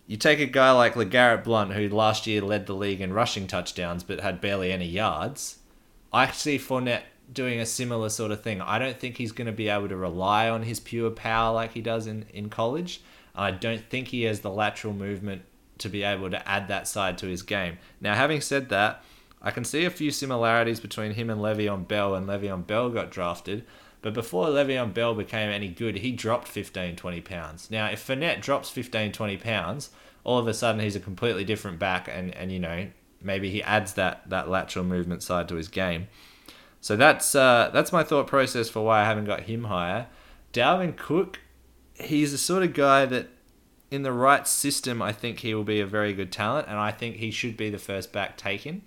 you take a guy like LeGarrette Blount, who last year led the league in rushing touchdowns but had barely any yards. I see Fournette doing a similar sort of thing. I don't think he's going to be able to rely on his pure power like he does in, in college. I don't think he has the lateral movement to be able to add that side to his game. Now, having said that, I can see a few similarities between him and Le'Veon Bell, and Le'Veon Bell got drafted. But before Le'Veon Bell became any good, he dropped fifteen, twenty pounds. Now, if Fournette drops fifteen, twenty pounds, all of a sudden he's a completely different back and, and you know, maybe he adds that, that lateral movement side to his game. So that's uh, that's my thought process for why I haven't got him higher. Dalvin Cook, he's the sort of guy that in the right system, I think he will be a very good talent, and I think he should be the first back taken.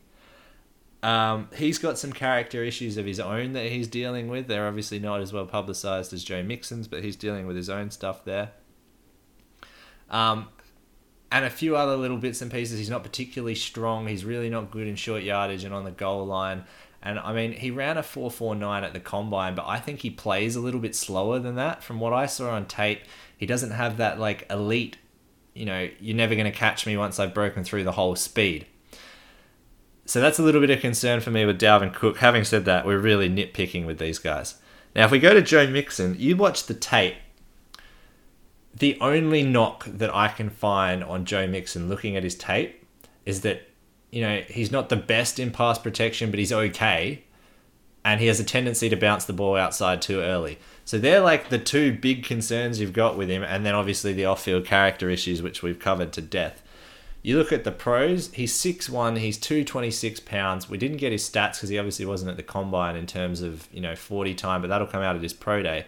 Um, he's got some character issues of his own that he's dealing with. They're obviously not as well publicized as Joe Mixon's, but he's dealing with his own stuff there. Um, and a few other little bits and pieces. He's not particularly strong. He's really not good in short yardage and on the goal line. And I mean, he ran a four forty-nine at the combine, but I think he plays a little bit slower than that. From what I saw on tape, he doesn't have that like elite, you know, you're never going to catch me once I've broken through the whole speed. So that's a little bit of concern for me with Dalvin Cook. Having said that, we're really nitpicking with these guys. Now, if we go to Joe Mixon, you watch the tape. The only knock that I can find on Joe Mixon looking at his tape is that, you know, he's not the best in pass protection, but he's okay. And he has a tendency to bounce the ball outside too early. So they're like the two big concerns you've got with him. And then obviously the off-field character issues, which we've covered to death. You look at the pros, he's six one, he's two twenty-six pounds. We didn't get his stats because he obviously wasn't at the combine in terms of, you know, forty time, but that'll come out at his pro day.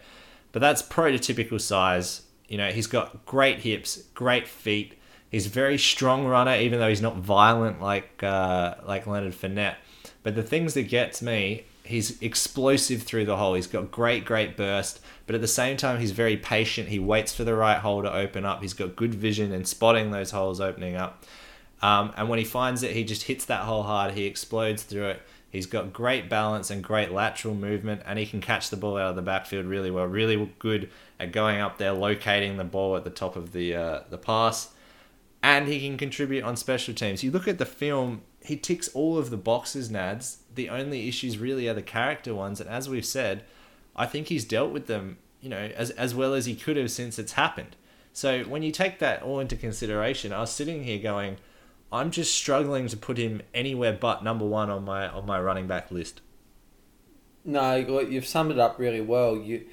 But that's prototypical size. You know, he's got great hips, great feet. He's a very strong runner, even though he's not violent like uh, like Leonard Fournette. But the things that gets me, he's explosive through the hole. He's got great, great burst. But at the same time, he's very patient. He waits for the right hole to open up. He's got good vision and spotting those holes opening up. Um, and when he finds it, he just hits that hole hard. He explodes through it. He's got great balance and great lateral movement, and he can catch the ball out of the backfield really well. Really good at going up there, locating the ball at the top of the uh, the pass. And he can contribute on special teams. You look at the film, he ticks all of the boxes, Nads. The only issues really are the character ones. And as we've said, I think he's dealt with them, you know, as as well as he could have since it's happened. So when you take that all into consideration, I was sitting here going, I'm just struggling to put him anywhere but number one on my on my running back list. No, you've summed it up really well. You,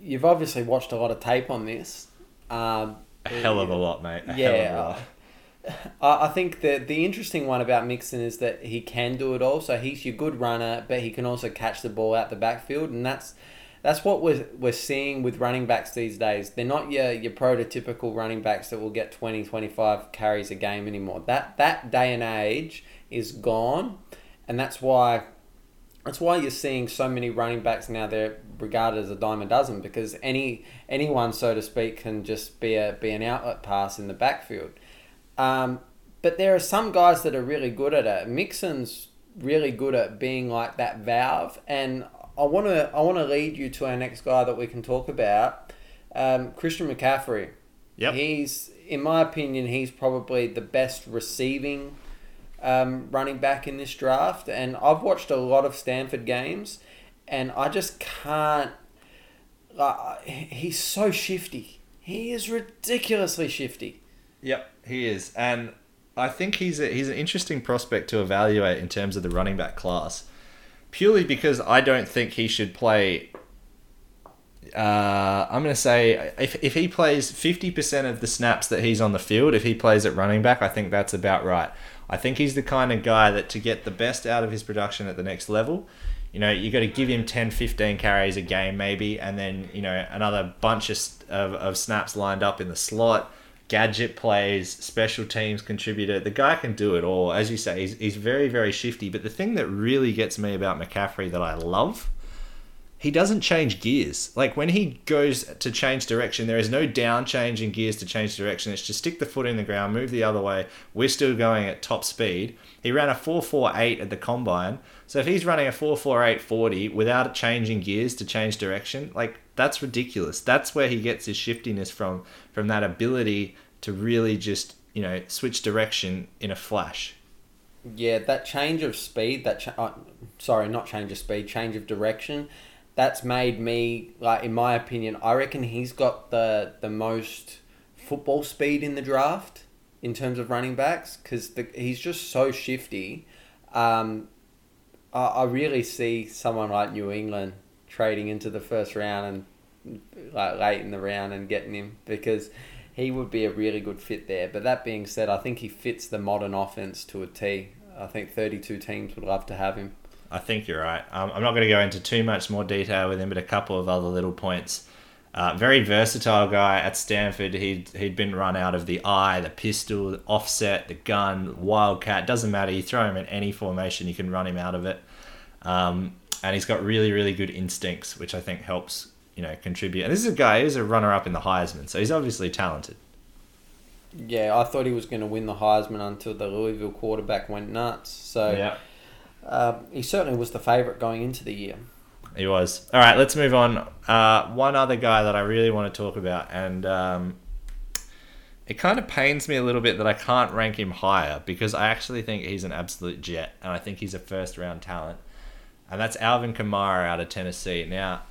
you've obviously watched a lot of tape on this. Um, a hell of a lot, mate. A yeah, hell of a lot. I, I think that the interesting one about Mixon is that he can do it all. So he's your good runner, but he can also catch the ball out the backfield, and that's that's what we're we're seeing with running backs these days. They're not your your prototypical running backs that will get twenty, twenty-five carries a game anymore. That that day and age is gone, and that's why that's why you're seeing so many running backs now. They're regarded as a dime a dozen because any anyone, so to speak, can just be a be an outlet pass in the backfield. Um, but there are some guys that are really good at it. Mixon's really good at being like that valve, and I want to I want to lead you to our next guy that we can talk about, um, Christian McCaffrey. Yep. He's, in my opinion, he's probably the best receiving um, running back in this draft. And I've watched a lot of Stanford games, and I just can't... Uh, he's so shifty. He is ridiculously shifty. Yep, he is. And I think he's a, he's an interesting prospect to evaluate in terms of the running back class. Purely because I don't think he should play... Uh, I'm going to say, if if he plays fifty percent of the snaps that he's on the field, if he plays at running back, I think that's about right. I think he's the kind of guy that to get the best out of his production at the next level, you know, you got to give him ten, fifteen carries a game maybe, and then, you know, another bunch of, of, of snaps lined up in the slot, gadget plays, special teams contributor. The guy can do it all. As you say, he's, he's very, very shifty. But the thing that really gets me about McCaffrey that I love, he doesn't change gears. Like when he goes to change direction, there is no down change in gears to change direction. It's just stick the foot in the ground, move the other way. We're still going at top speed. He ran a four four eight at the combine. So if he's running a four four eight forty without changing gears to change direction, like that's ridiculous. That's where he gets his shiftiness from, from that ability to really just, you know, switch direction in a flash. Yeah, that change of speed, that cha- oh, sorry, not change of speed, change of direction. That's made me, like in my opinion, I reckon he's got the the most football speed in the draft in terms of running backs because he's just so shifty. Um, I, I really see someone like New England trading into the first round and like late in the round and getting him because he would be a really good fit there. But that being said, I think he fits the modern offense to a T. I think thirty-two teams would love to have him. I think you're right. Um, I'm not going to go into too much more detail with him, but a couple of other little points. Uh, very versatile guy at Stanford. He'd, he'd been run out of the eye, the pistol, the offset, the gun, wildcat. Doesn't matter. You throw him in any formation, you can run him out of it. Um, and he's got really, really good instincts, which I think helps, you know, contribute. And this is a guy who's a runner-up in the Heisman, so he's obviously talented. Yeah, I thought he was going to win the Heisman until the Louisville quarterback went nuts. So. Yeah. Uh, he certainly was the favourite going into the year. He was. All right, let's move on. Uh, one other guy that I really want to talk about, and um, it kind of pains me a little bit that I can't rank him higher because I actually think he's an absolute jet, and I think he's a first-round talent, and that's Alvin Kamara out of Tennessee. Now,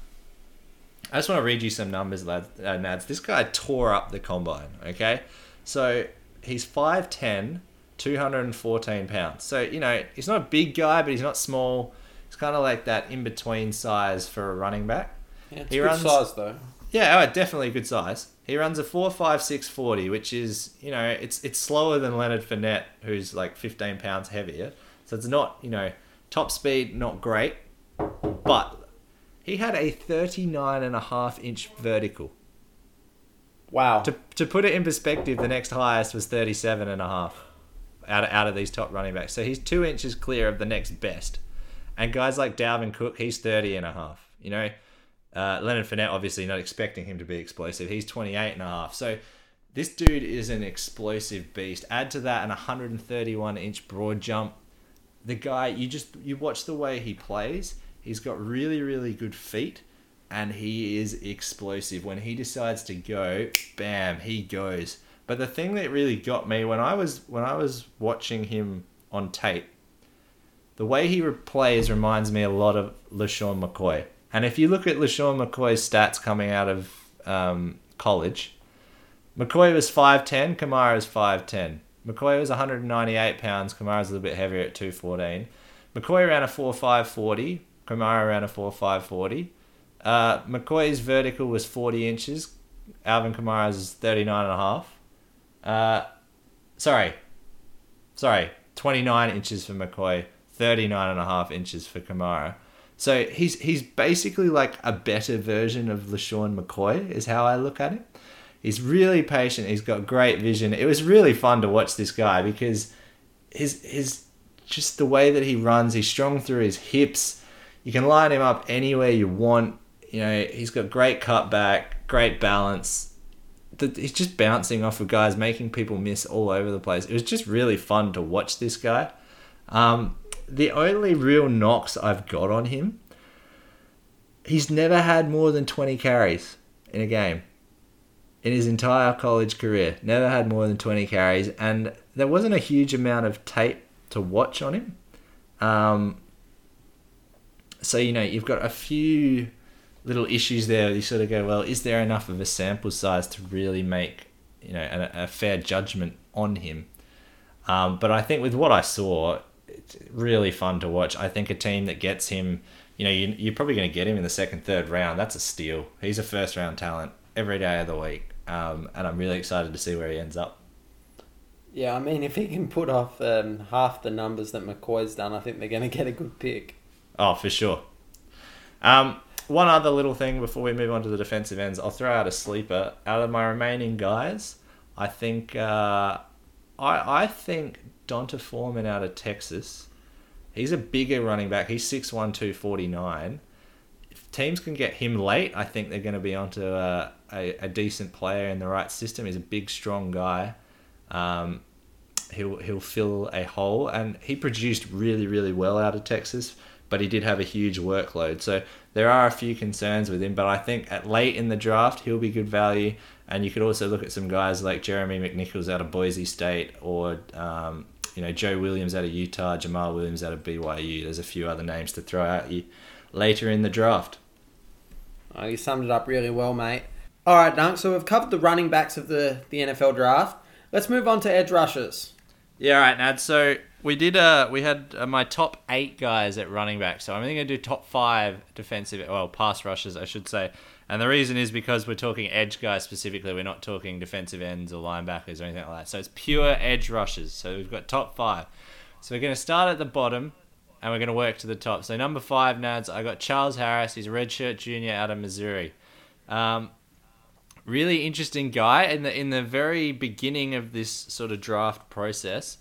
I just want to read you some numbers, lads. Uh, Nads. This guy tore up the combine, okay? So he's five ten. two hundred fourteen pounds. So, you know, he's not a big guy, but he's not small. He's kind of like that in-between size for a running back. Yeah, it's he good runs, size, though. Yeah, oh, definitely good size. He runs a four five six forty, which is, you know, it's it's slower than Leonard Fournette, who's like fifteen pounds heavier. So it's not, you know, top speed, not great. But he had a thirty-nine and a half inch vertical. Wow. To to put it in perspective, the next highest was thirty-seven and a half. Out of, out of these top running backs. So he's two inches clear of the next best. And guys like Dalvin Cook, he's thirty and a half. You know, uh, Leonard Fournette, obviously not expecting him to be explosive. He's twenty-eight and a half. So This dude is an explosive beast. Add to that an one hundred thirty-one inch broad jump. The guy, you just you watch the way he plays. He's got really, really good feet, and he is explosive. When he decides to go, bam, he goes. But the thing that really got me when I was when I was watching him on tape, the way he plays reminds me a lot of LaShawn McCoy. And if you look at LaShawn McCoy's stats coming out of um, college, McCoy was five ten, Kamara is five ten. McCoy was one hundred ninety-eight pounds, Kamara's a little bit heavier at two fourteen. McCoy ran a four five forty, Kamara ran a four five forty. Uh, McCoy's vertical was forty inches, Alvin Kamara's is thirty-nine and a half. Uh, sorry, sorry, twenty-nine inches for McCoy, thirty-nine and a half inches for Kamara. So he's he's basically like a better version of LaShawn McCoy is how I look at him. He's really patient. He's got great vision. It was really fun to watch this guy because his his just the way that he runs. He's strong through his hips. You can line him up anywhere you want. You know, he's got great cutback, great balance. He's just bouncing off of guys, making people miss all over the place. It was just really fun to watch this guy. Um, the only real knocks I've got on him, he's never had more than twenty carries in a game. In his entire college career, never had more than twenty carries. And there wasn't a huge amount of tape to watch on him. Um, so, you know, you've got a few little issues there. You sort of go, well, is there enough of a sample size to really make, you know, a, a fair judgment on him? Um, but I think with what I saw, it's really fun to watch. I think a team that gets him, you know, you, you're probably going to get him in the second, third round. That's a steal. He's a first round talent every day of the week. Um, and I'm really excited to see where he ends up. Yeah, I mean, if he can put off um, half the numbers that McCoy's done, I think they're going to get a good pick. Oh, for sure. Um, one other little thing before we move on to the defensive ends, I'll throw out a sleeper. Out of my remaining guys, I think uh, I I think Donta Foreman out of Texas. He's a bigger running back. He's six one, two forty-nine. If teams can get him late, I think they're going to be onto a, a, a decent player in the right system. He's a big, strong guy. Um, he'll he'll fill a hole, and he produced really, really well out of Texas. But he did have a huge workload. So there are a few concerns with him, but I think at late in the draft, he'll be good value. And you could also look at some guys like Jeremy McNichols out of Boise State or um, you know, Joe Williams out of Utah, Jamal Williams out of B Y U. There's a few other names to throw at you later in the draft. Oh, you summed it up really well, mate. All right, Dunk, so we've covered the running backs of the, the N F L draft. Let's move on to edge rushers. Yeah, all right, Nad. So... We did. Uh, we had uh, my top eight guys at running back, so I'm only going to do top five defensive, well, pass rushers, I should say. And the reason is because we're talking edge guys specifically. We're not talking defensive ends or linebackers or anything like that. So it's pure edge rushers. So we've got top five. So we're going to start at the bottom, and we're going to work to the top. So number five, Nads, I got Charles Harris. He's a redshirt junior out of Missouri. Um, really interesting guy. In the in the very beginning of this sort of draft process,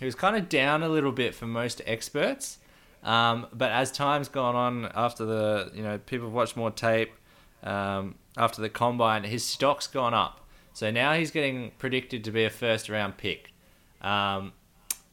he was kind of down a little bit for most experts, um, but as time's gone on, after the you know people have watched more tape, um, after the combine, his stock's gone up. So now he's getting predicted to be a first round pick. Um,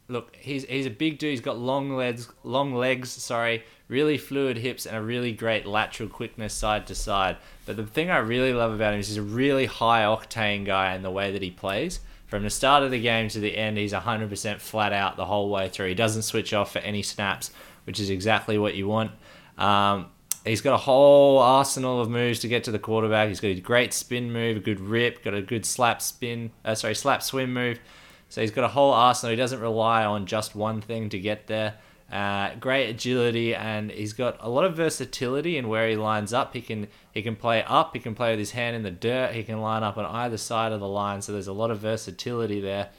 look, he's he's a big dude. He's got long legs, long legs. Sorry, really fluid hips and a really great lateral quickness side to side. But the thing I really love about him is he's a really high octane guy in the way that he plays. From the start of the game to the end, he's one hundred percent flat out the whole way through. He doesn't switch off for any snaps, which is exactly what you want. Um, he's got a whole arsenal of moves to get to the quarterback. He's got a great spin move, a good rip, got a good slap spin, uh, sorry, slap swim move. So he's got a whole arsenal. He doesn't rely on just one thing to get there. Uh, great agility, and he's got a lot of versatility in where he lines up. He can he can play up, he can play with his hand in the dirt, he can line up on either side of the line, so there's a lot of versatility there.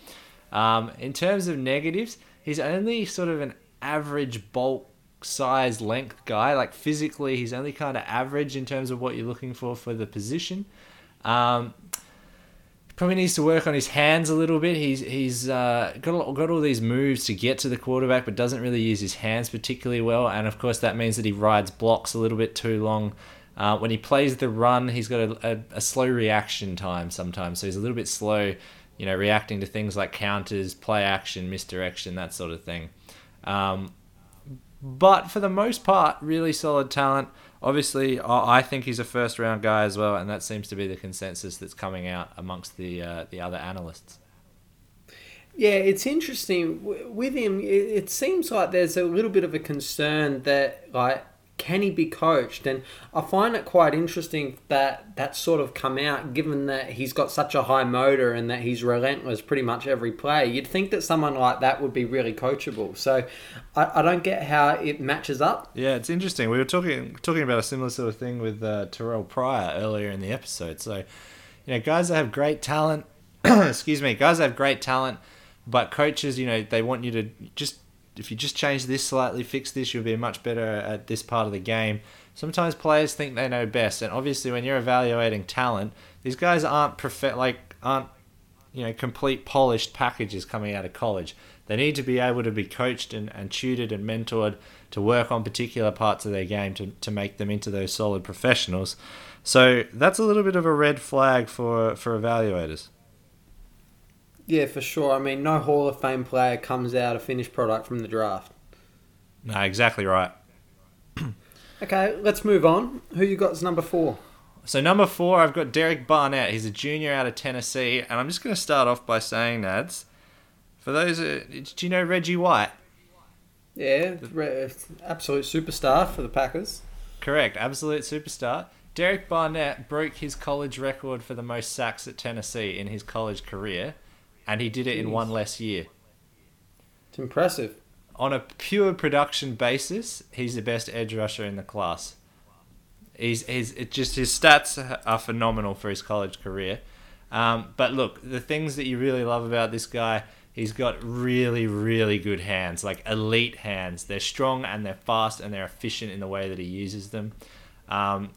Um, in terms of negatives, he's only sort of an average bulk size length guy. Like physically, he's only kind of average in terms of what you're looking for for the position. Um, Probably needs to work on his hands a little bit. He's he's uh, got got all these moves to get to the quarterback, but doesn't really use his hands particularly well. And of course, that means that he rides blocks a little bit too long. Uh, when he plays the run, he's got a, a, a slow reaction time sometimes, so he's a little bit slow, you know, reacting to things like counters, play action, misdirection, that sort of thing. Um, but for the most part, really solid talent. Obviously, I think he's a first-round guy as well, and that seems to be the consensus that's coming out amongst the uh, the other analysts. Yeah, it's interesting. With him, it seems like there's a little bit of a concern that, like, can he be coached? And I find it quite interesting that that's sort of come out, given that he's got such a high motor and that he's relentless pretty much every play. You'd think that someone like that would be really coachable. So I, I don't get how it matches up. Yeah, it's interesting. We were talking talking about a similar sort of thing with uh, Terrell Pryor earlier in the episode. So, you know, guys that have great talent, excuse me, guys that have great talent, but coaches, you know, they want you to just... if you just change this slightly, fix this, you'll be much better at this part of the game. Sometimes players think they know best, and obviously when you're evaluating talent, these guys aren't perfect, like aren't you know complete polished packages coming out of college. They need to be able to be coached and, and tutored and mentored to work on particular parts of their game to, to make them into those solid professionals. So that's a little bit of a red flag for, for evaluators. Yeah, for sure. I mean, no Hall of Fame player comes out a finished product from the draft. No, exactly right. Okay, let's move on. Who you got as number four? So number four, I've got Derek Barnett. He's a junior out of Tennessee, and I'm just going to start off by saying, Nads, for those, who, do you know Reggie White? Yeah, absolute superstar for the Packers. Correct, absolute superstar. Derek Barnett broke his college record for the most sacks at Tennessee in his college career. And he did it in one less year. It's impressive. On a pure production basis, he's the best edge rusher in the class. He's, he's it just his stats are phenomenal for his college career. Um, but look, the things that you really love about this guy, he's got really, really good hands, like elite hands. They're strong and they're fast and they're efficient in the way that he uses them. Um,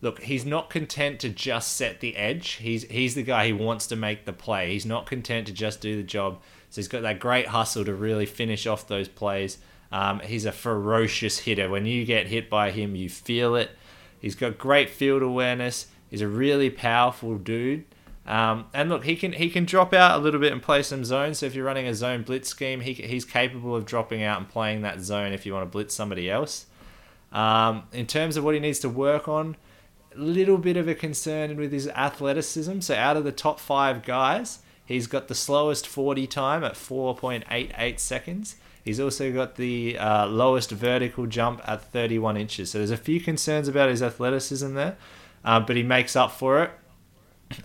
Look, he's not content to just set the edge. He's he's the guy who wants to make the play. He's not content to just do the job. So he's got that great hustle to really finish off those plays. Um, he's a ferocious hitter. When you get hit by him, you feel it. He's got great field awareness. He's a really powerful dude. Um, and look, he can he can drop out a little bit and play some zone. So if you're running a zone blitz scheme, he he's capable of dropping out and playing that zone if you want to blitz somebody else. Um, in terms of what he needs to work on, little bit of a concern with his athleticism. So out of the top five guys, he's got the slowest forty time at four point eight eight seconds. He's also got the uh, lowest vertical jump at thirty-one inches. So there's a few concerns about his athleticism there, uh, but he makes up for it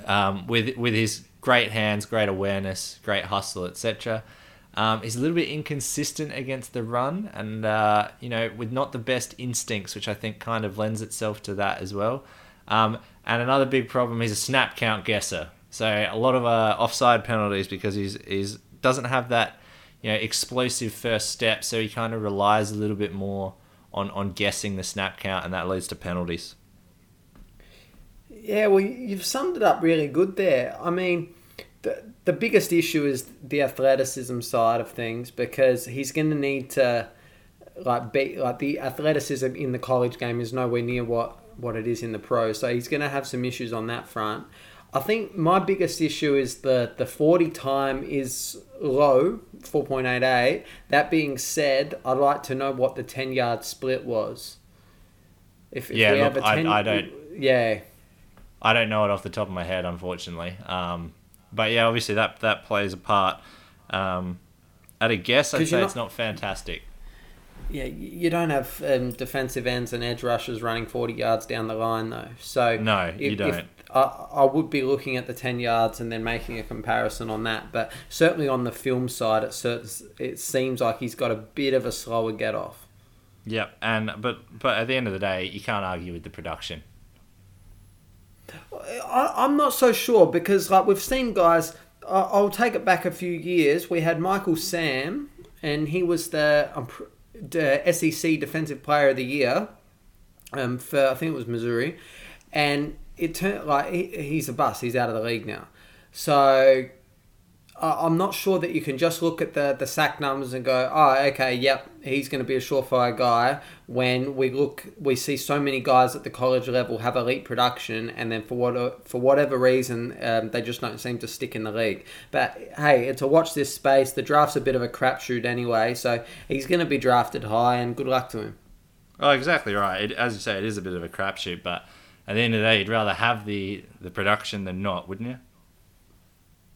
um, with with his great hands, great awareness, great hustle, et cetera. Um, he's a little bit inconsistent against the run and, uh, you know, with not the best instincts, which I think kind of lends itself to that as well. Um, and another big problem, he's a snap count guesser. So a lot of uh, offside penalties because he's, he's doesn't have that, you know, explosive first step. So he kind of relies a little bit more on, on guessing the snap count, and that leads to penalties. Yeah, well, you've summed it up really good there. I mean... The, the biggest issue is the athleticism side of things, because he's going to need to like be like the athleticism in the college game is nowhere near what, what it is in the pros. So he's going to have some issues on that front. I think my biggest issue is the, the forty time is low, four point eight eight. That being said, I'd like to know what the ten yard split was. If, if yeah, we look, have a ten, I, I don't. Yeah, I don't know it off the top of my head, unfortunately. Um, But yeah, obviously that that plays a part. Um, at a guess, I'd say not, it's not fantastic. Yeah, you don't have um, defensive ends and edge rushers running forty yards down the line, though. So no, if, you don't. If, I, I would be looking at the ten yards and then making a comparison on that. But certainly on the film side, it certs, it seems like he's got a bit of a slower get off. Yep, and but but at the end of the day, you can't argue with the production. I, I'm not so sure because like we've seen guys, I, I'll take it back a few years. We had Michael Sam and he was the, um, the S E C Defensive Player of the Year um, for, I think it was Missouri. And it turned like he, he's a bust. He's out of the league now. So I, I'm not sure that you can just look at the, the sack numbers and go, oh, okay, yep, he's going to be a surefire guy when we look, we see so many guys at the college level have elite production, and then for what for whatever reason, um, they just don't seem to stick in the league. But hey, to watch this space, the draft's a bit of a crapshoot anyway, so he's going to be drafted high, and good luck to him. Oh, exactly right. It, as you say, it is a bit of a crapshoot, but at the end of the day, you'd rather have the, the production than not, wouldn't you?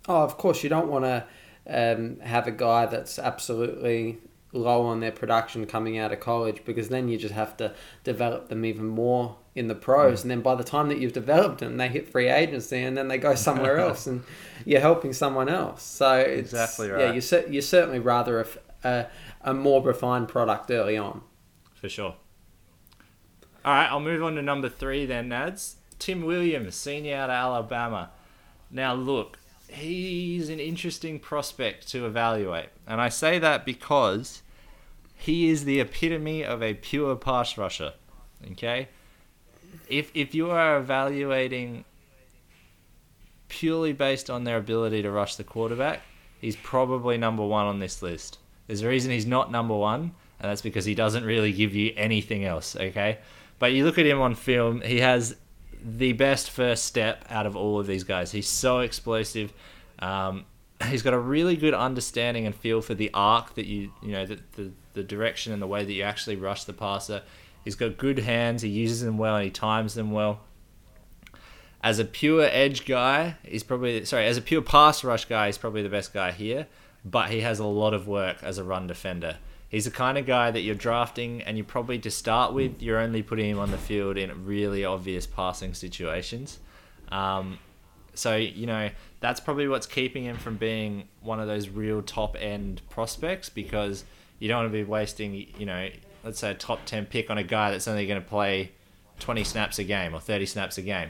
Oh, of course, you don't want to um, have a guy that's absolutely low on their production coming out of college, because then you just have to develop them even more in the pros. Mm. And then by the time that you've developed them, they hit free agency and then they go somewhere else and you're helping someone else. So it's, exactly right. Yeah, you cer- you're certainly rather a, a, a more refined product early on. For sure. All right, I'll move on to number three then, Nads. Tim Williams, senior out of Alabama. Now, look, he's an interesting prospect to evaluate. And I say that because he is the epitome of a pure pass rusher, okay? If if you are evaluating purely based on their ability to rush the quarterback, he's probably number one on this list. There's a reason he's not number one, and that's because he doesn't really give you anything else, okay? But you look at him on film, he has the best first step out of all of these guys. He's so explosive. Um, he's got a really good understanding and feel for the arc that you, you know, the, the, the direction and the way that you actually rush the passer. He's got good hands. He uses them well and he times them well. As a pure edge guy, he's probably, sorry, as a pure pass rush guy, he's probably the best guy here, but he has a lot of work as a run defender. He's the kind of guy that you're drafting and you probably, to start with, you're only putting him on the field in really obvious passing situations. Um, so, you know, that's probably what's keeping him from being one of those real top-end prospects, because you don't want to be wasting, you know, let's say a top ten pick on a guy that's only going to play twenty snaps a game or thirty snaps a game.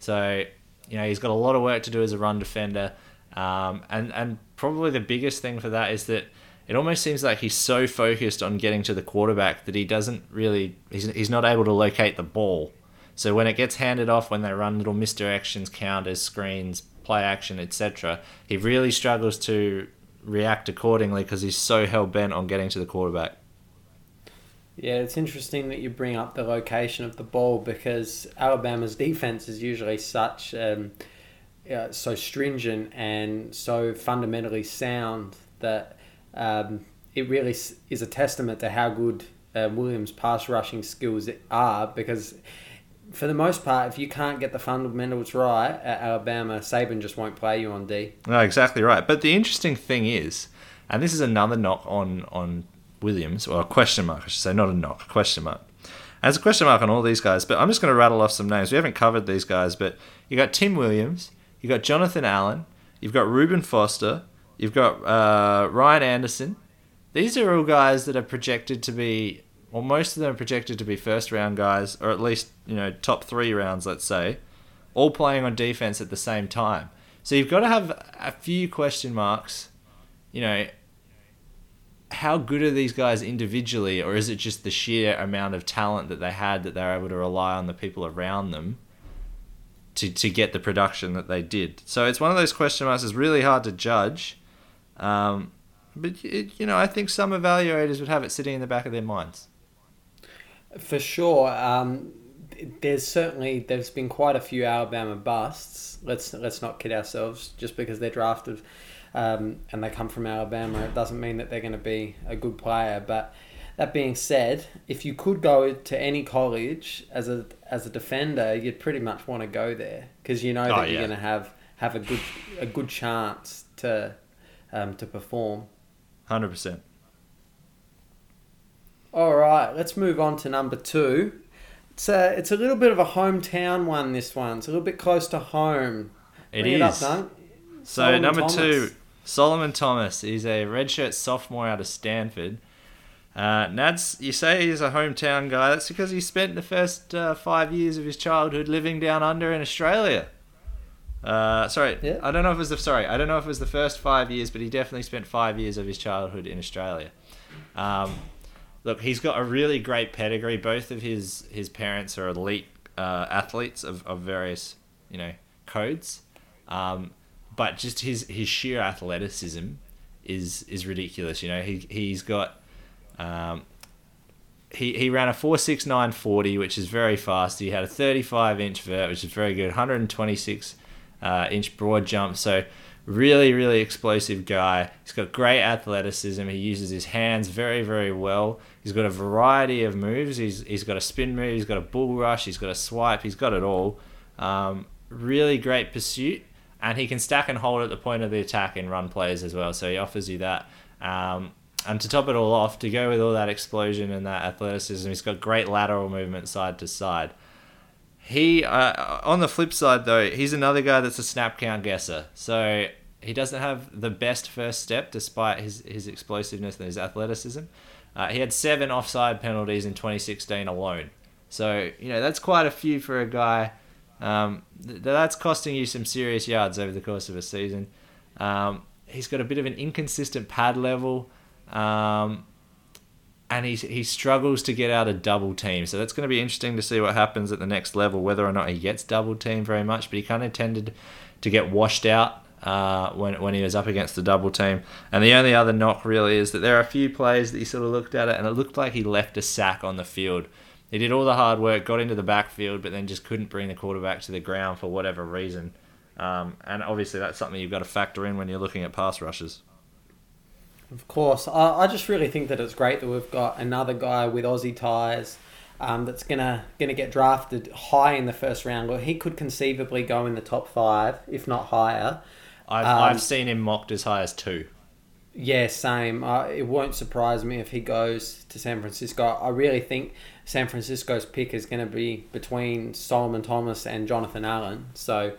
So, you know, he's got a lot of work to do as a run defender. Um, and, and probably the biggest thing for that is that it almost seems like he's so focused on getting to the quarterback that he doesn't really, he's, he's not able to locate the ball. So when it gets handed off, when they run little misdirections, counters, screens, play action, et cetera, he really struggles to react accordingly because he's so hell-bent on getting to the quarterback. Yeah, it's interesting that you bring up the location of the ball, because Alabama's defense is usually such, um, uh, so stringent and so fundamentally sound that Um, it really is a testament to how good uh, Williams' pass rushing skills are, because for the most part, if you can't get the fundamentals right at Alabama, Saban just won't play you on D. No, exactly right. But the interesting thing is, and this is another knock on, on Williams, or a question mark, I should say, not a knock, a question mark. And it's a question mark on all these guys, but I'm just going to rattle off some names. We haven't covered these guys, but you got Tim Williams, you got Jonathan Allen, you've got Reuben Foster, you've got uh, Ryan Anderson. These are all guys that are projected to be, or most of them are projected to be first-round guys, or at least, you know, top three rounds, let's say, all playing on defense at the same time. So you've got to have a few question marks. You know, how good are these guys individually, or is it just the sheer amount of talent that they had that they're able to rely on the people around them to, to get the production that they did? So it's one of those question marks that's really hard to judge. Um, but, it, you know, I think some evaluators would have it sitting in the back of their minds. For sure. Um, there's certainly, there's been quite a few Alabama busts. Let's let's not kid ourselves. Just because they're drafted um, and they come from Alabama, it doesn't mean that they're going to be a good player. But that being said, if you could go to any college as a as a defender, you'd pretty much want to go there, because you know that oh, yeah. you're going to have, have a good a good chance to Um, to perform. one hundred percent. All right, let's move on to number two. It's a, it's a little bit of a hometown one, this one. It's a little bit close to home. It Bring is. It up, Dunk. So Solomon number Thomas. two, Solomon Thomas. He's a redshirt sophomore out of Stanford. Uh, Nads, you say he's a hometown guy. That's because he spent the first uh, five years of his childhood living down under in Australia. Uh, sorry, yeah. I don't know if it was the sorry, I don't know if it was the first five years, but he definitely spent five years of his childhood in Australia. Um, look, he's got a really great pedigree. Both of his, his parents are elite uh, athletes of, of various, you know, codes, um, but just his, his sheer athleticism is is ridiculous. You know, he he's got Um, he he ran a four sixty-nine forty, which is very fast. He had a thirty-five inch vert, which is very good, one twenty-six uh, inch broad jump. So really, really explosive guy. He's got great athleticism. He uses his hands very, very well. He's got a variety of moves. He's he's got a spin move. He's got a bull rush. He's got a swipe. He's got it all. Um, really great pursuit, and he can stack and hold at the point of the attack in run plays as well. So he offers you that. Um, and to top it all off, to go with all that explosion and that athleticism, he's got great lateral movement side to side. He uh, on the flip side though, he's another guy that's a snap count guesser. So he doesn't have the best first step, despite his his explosiveness and his athleticism. Uh, he had seven offside penalties in twenty sixteen alone. So you know that's quite a few for a guy. Um, th- that's costing you some serious yards over the course of a season. Um, he's got a bit of an inconsistent pad level, um, and he he struggles to get out of double team. So that's going to be interesting to see what happens at the next level, whether or not he gets double team very much. But he kind of tended to get washed out uh, when when he was up against the double team. And the only other knock really is that there are a few plays that he sort of looked at it, and it looked like he left a sack on the field. He did all the hard work, got into the backfield, but then just couldn't bring the quarterback to the ground for whatever reason. Um, and obviously that's something you've got to factor in when you're looking at pass rushes. Of course. I, I just really think that it's great that we've got another guy with Aussie ties um, that's going to gonna get drafted high in the first round. Or he could conceivably go in the top five, if not higher. I've, um, I've seen him mocked as high as two. Yeah, same. Uh, it won't surprise me if he goes to San Francisco. I really think San Francisco's pick is going to be between Solomon Thomas and Jonathan Allen. So,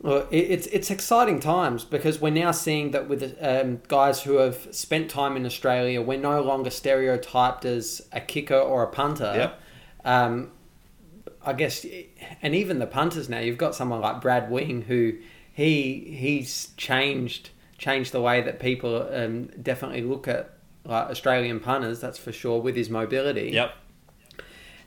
look, it's it's exciting times because we're now seeing that with um, guys who have spent time in Australia, we're no longer stereotyped as a kicker or a punter. Yep. Um, I guess, and even the punters now, you've got someone like Brad Wing who he he's changed. Changed the way that people um, definitely look at like, Australian punters, that's for sure, with his mobility. Yep.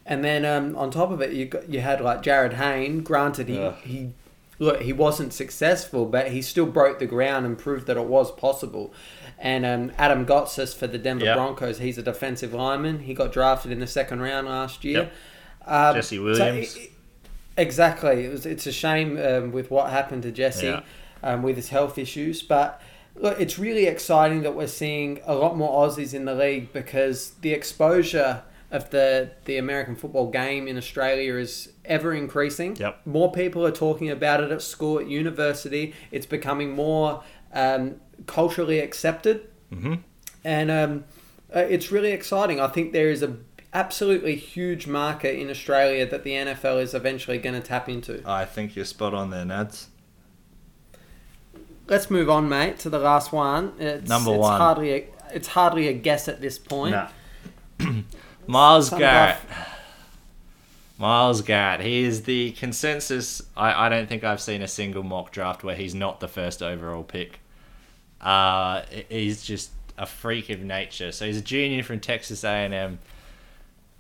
And then um, on top of it, you got, you had like Jared Hayne. Granted, he, he look he wasn't successful, but he still broke the ground and proved that it was possible. And um, Adam Gotsis for the Denver yep. Broncos, he's a defensive lineman. He got drafted in the second round last year. Yep. Um, Jesse Williams. So it, exactly. It was. It's a shame um, with what happened to Jesse. Yeah. Um, with his health issues. But look, it's really exciting that we're seeing a lot more Aussies in the league because the exposure of the, the American football game in Australia is ever increasing. Yep. More people are talking about it at school, at university. It's becoming more um, culturally accepted. Mm-hmm. And um, it's really exciting. I think there is a absolutely huge market in Australia that the N F L is eventually going to tap into. I think you're spot on there, Nads. Let's move on, mate, to the last one. It's, Number it's one. Hardly a, it's hardly a guess at this point. Nah. Myles Garrett. Myles Garrett. He is the consensus. I, I don't think I've seen a single mock draft where he's not the first overall pick. Uh, he's just a freak of nature. So he's a junior from Texas A and M.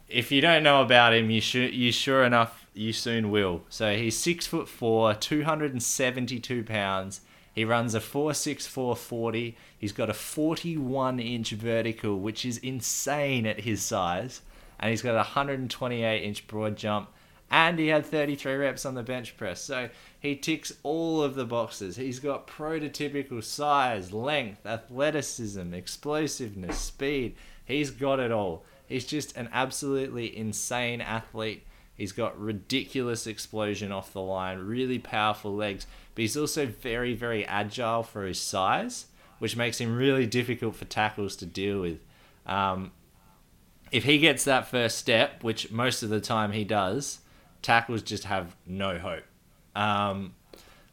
If you don't know about him, you should, you sure enough, you soon will. So he's six foot four, two hundred seventy-two pounds. He runs a four sixty-four forty. He's got a forty-one inch vertical, which is insane at his size. And he's got a one twenty-eight inch broad jump. And he had thirty-three reps on the bench press. So he ticks all of the boxes. He's got prototypical size, length, athleticism, explosiveness, speed. He's got it all. He's just an absolutely insane athlete. He's got ridiculous explosion off the line, really powerful legs, but he's also very, very agile for his size, which makes him really difficult for tackles to deal with. Um, if he gets that first step, which most of the time he does, tackles just have no hope. Um,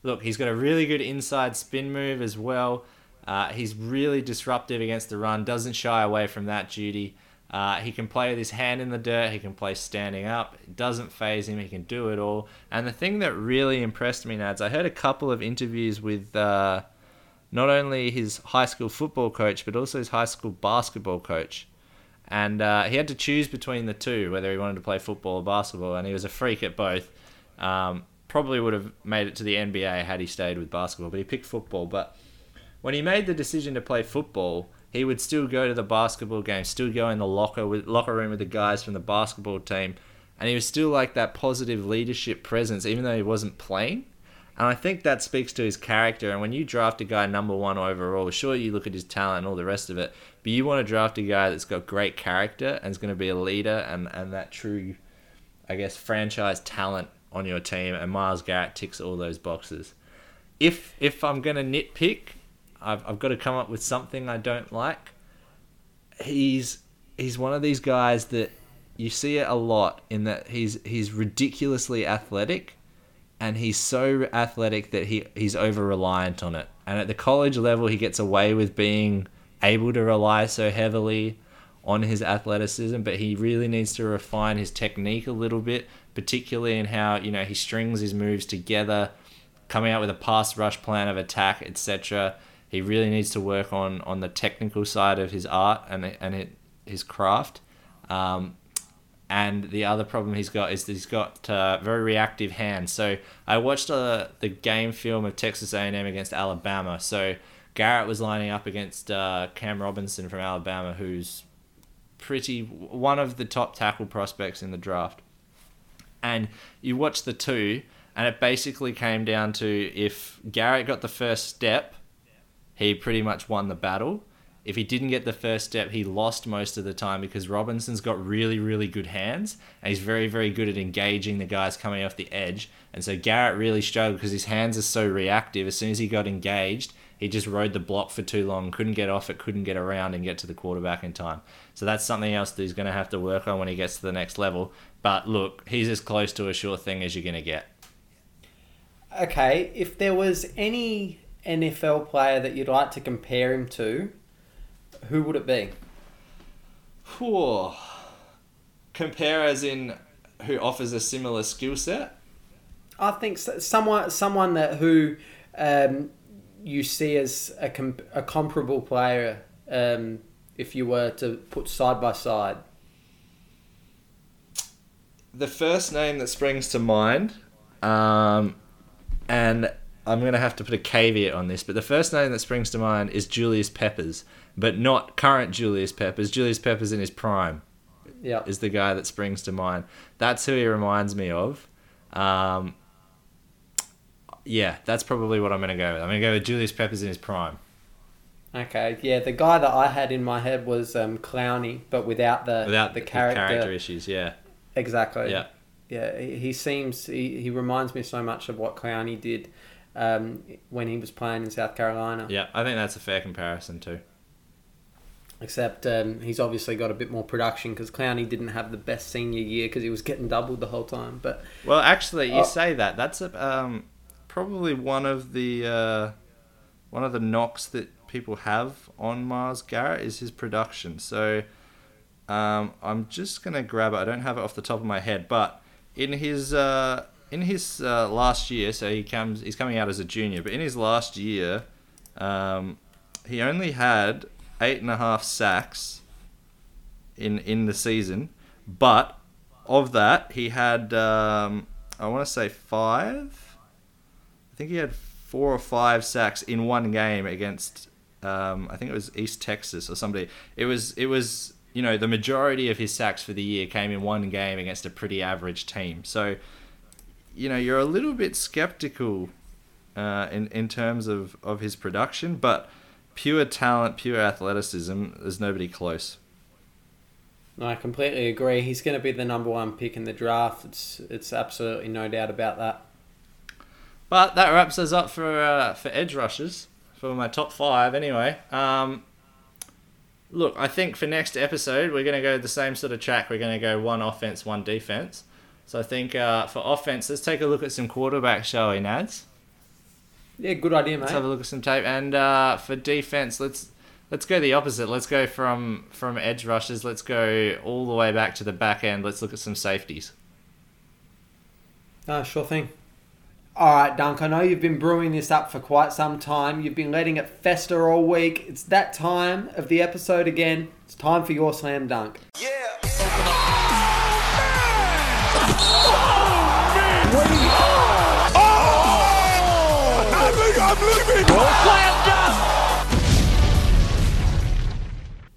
look, he's got a really good inside spin move as well. Uh, he's really disruptive against the run, doesn't shy away from that duty. Uh, he can play with his hand in the dirt. He can play standing up. It doesn't faze him. He can do it all. And the thing that really impressed me, Nads, I heard a couple of interviews with uh, not only his high school football coach, but also his high school basketball coach. And uh, he had to choose between the two, whether he wanted to play football or basketball. And he was a freak at both. Um, probably would have made it to the N B A had he stayed with basketball, but he picked football. But when he made the decision to play football, he would still go to the basketball game, still go in the locker with, locker room with the guys from the basketball team, and he was still like that positive leadership presence, even though he wasn't playing. And I think that speaks to his character. And when you draft a guy number one overall, sure, you look at his talent and all the rest of it, but you want to draft a guy that's got great character and is going to be a leader and, and that true, I guess, franchise talent on your team. And Myles Garrett ticks all those boxes. If if I'm going to nitpick, I've I've got to come up with something I don't like. He's he's one of these guys that you see it a lot in that he's he's ridiculously athletic. And he's so athletic that he, he's over-reliant on it. And at the college level, he gets away with being able to rely so heavily on his athleticism, but he really needs to refine his technique a little bit, particularly in how, you know, he strings his moves together, coming out with a pass rush plan of attack, et cetera. He really needs to work on, on the technical side of his art and and it, his craft. Um And the other problem he's got is that he's got uh, very reactive hands. So I watched uh, the game film of Texas A and M against Alabama. So Garrett was lining up against uh, Cam Robinson from Alabama, who's pretty one of the top tackle prospects in the draft. And you watch the two, and it basically came down to if Garrett got the first step, he pretty much won the battle. If he didn't get the first step, he lost most of the time because Robinson's got really, really good hands and he's very, very good at engaging the guys coming off the edge. And so Garrett really struggled because his hands are so reactive. As soon as he got engaged, he just rode the block for too long, couldn't get off it, couldn't get around and get to the quarterback in time. So that's something else that he's going to have to work on when he gets to the next level. But look, he's as close to a sure thing as you're going to get. Okay, if there was any N F L player that you'd like to compare him to, who would it be? Whew. Compare as in who offers a similar skill set? I think so, someone someone that who um, you see as a, com- a comparable player um, if you were to put side by side. The first name that springs to mind, um, and I'm going to have to put a caveat on this, but the first name that springs to mind is Julius Peppers. But not current Julius Peppers. Julius Peppers in his prime yep. is the guy that springs to mind. That's who he reminds me of. Um, yeah, that's probably what I'm going to go with. I'm going to go with Julius Peppers in his prime. Okay, yeah, the guy that I had in my head was um, Clowney, but without the without the character. The character issues, yeah. Exactly. Yeah, yeah. He seems he, he reminds me so much of what Clowney did um, when he was playing in South Carolina. Yeah, I think that's a fair comparison too. Except um, he's obviously got a bit more production because Clowney didn't have the best senior year because he was getting doubled the whole time. But well, actually, you oh. say that. That's a, um, probably one of the uh, one of the knocks that people have on Myles Garrett is his production. So um, I'm just gonna grab it. I don't have it off the top of my head, but in his uh, in his uh, last year, so he comes he's coming out as a junior. But in his last year, um, he only had Eight and a half sacks in in the season, but of that he had um, I want to say five. I think he had four or five sacks in one game against um, I think it was East Texas or somebody. It was it was you know the majority of his sacks for the year came in one game against a pretty average team. So you know you're a little bit skeptical uh, in in terms of, of his production, but pure talent, pure athleticism, there's nobody close. No, I completely agree. He's going to be the number one pick in the draft. It's it's absolutely no doubt about that. But that wraps us up for uh, for edge rushers, for my top five anyway. Um, look, I think for next episode, we're going to go the same sort of track. We're going to go one offense, one defense. So I think uh, for offense, let's take a look at some quarterbacks, shall we, Nads? Yeah, good idea, mate. Let's have a look at some tape. And uh, for defense, let's let's go the opposite. Let's go from, from edge rushers. Let's go all the way back to the back end. Let's look at some safeties. Ah, sure thing. All right, Dunk, I know you've been brewing this up for quite some time. You've been letting it fester all week. It's that time of the episode again. It's time for your slam dunk. Yeah.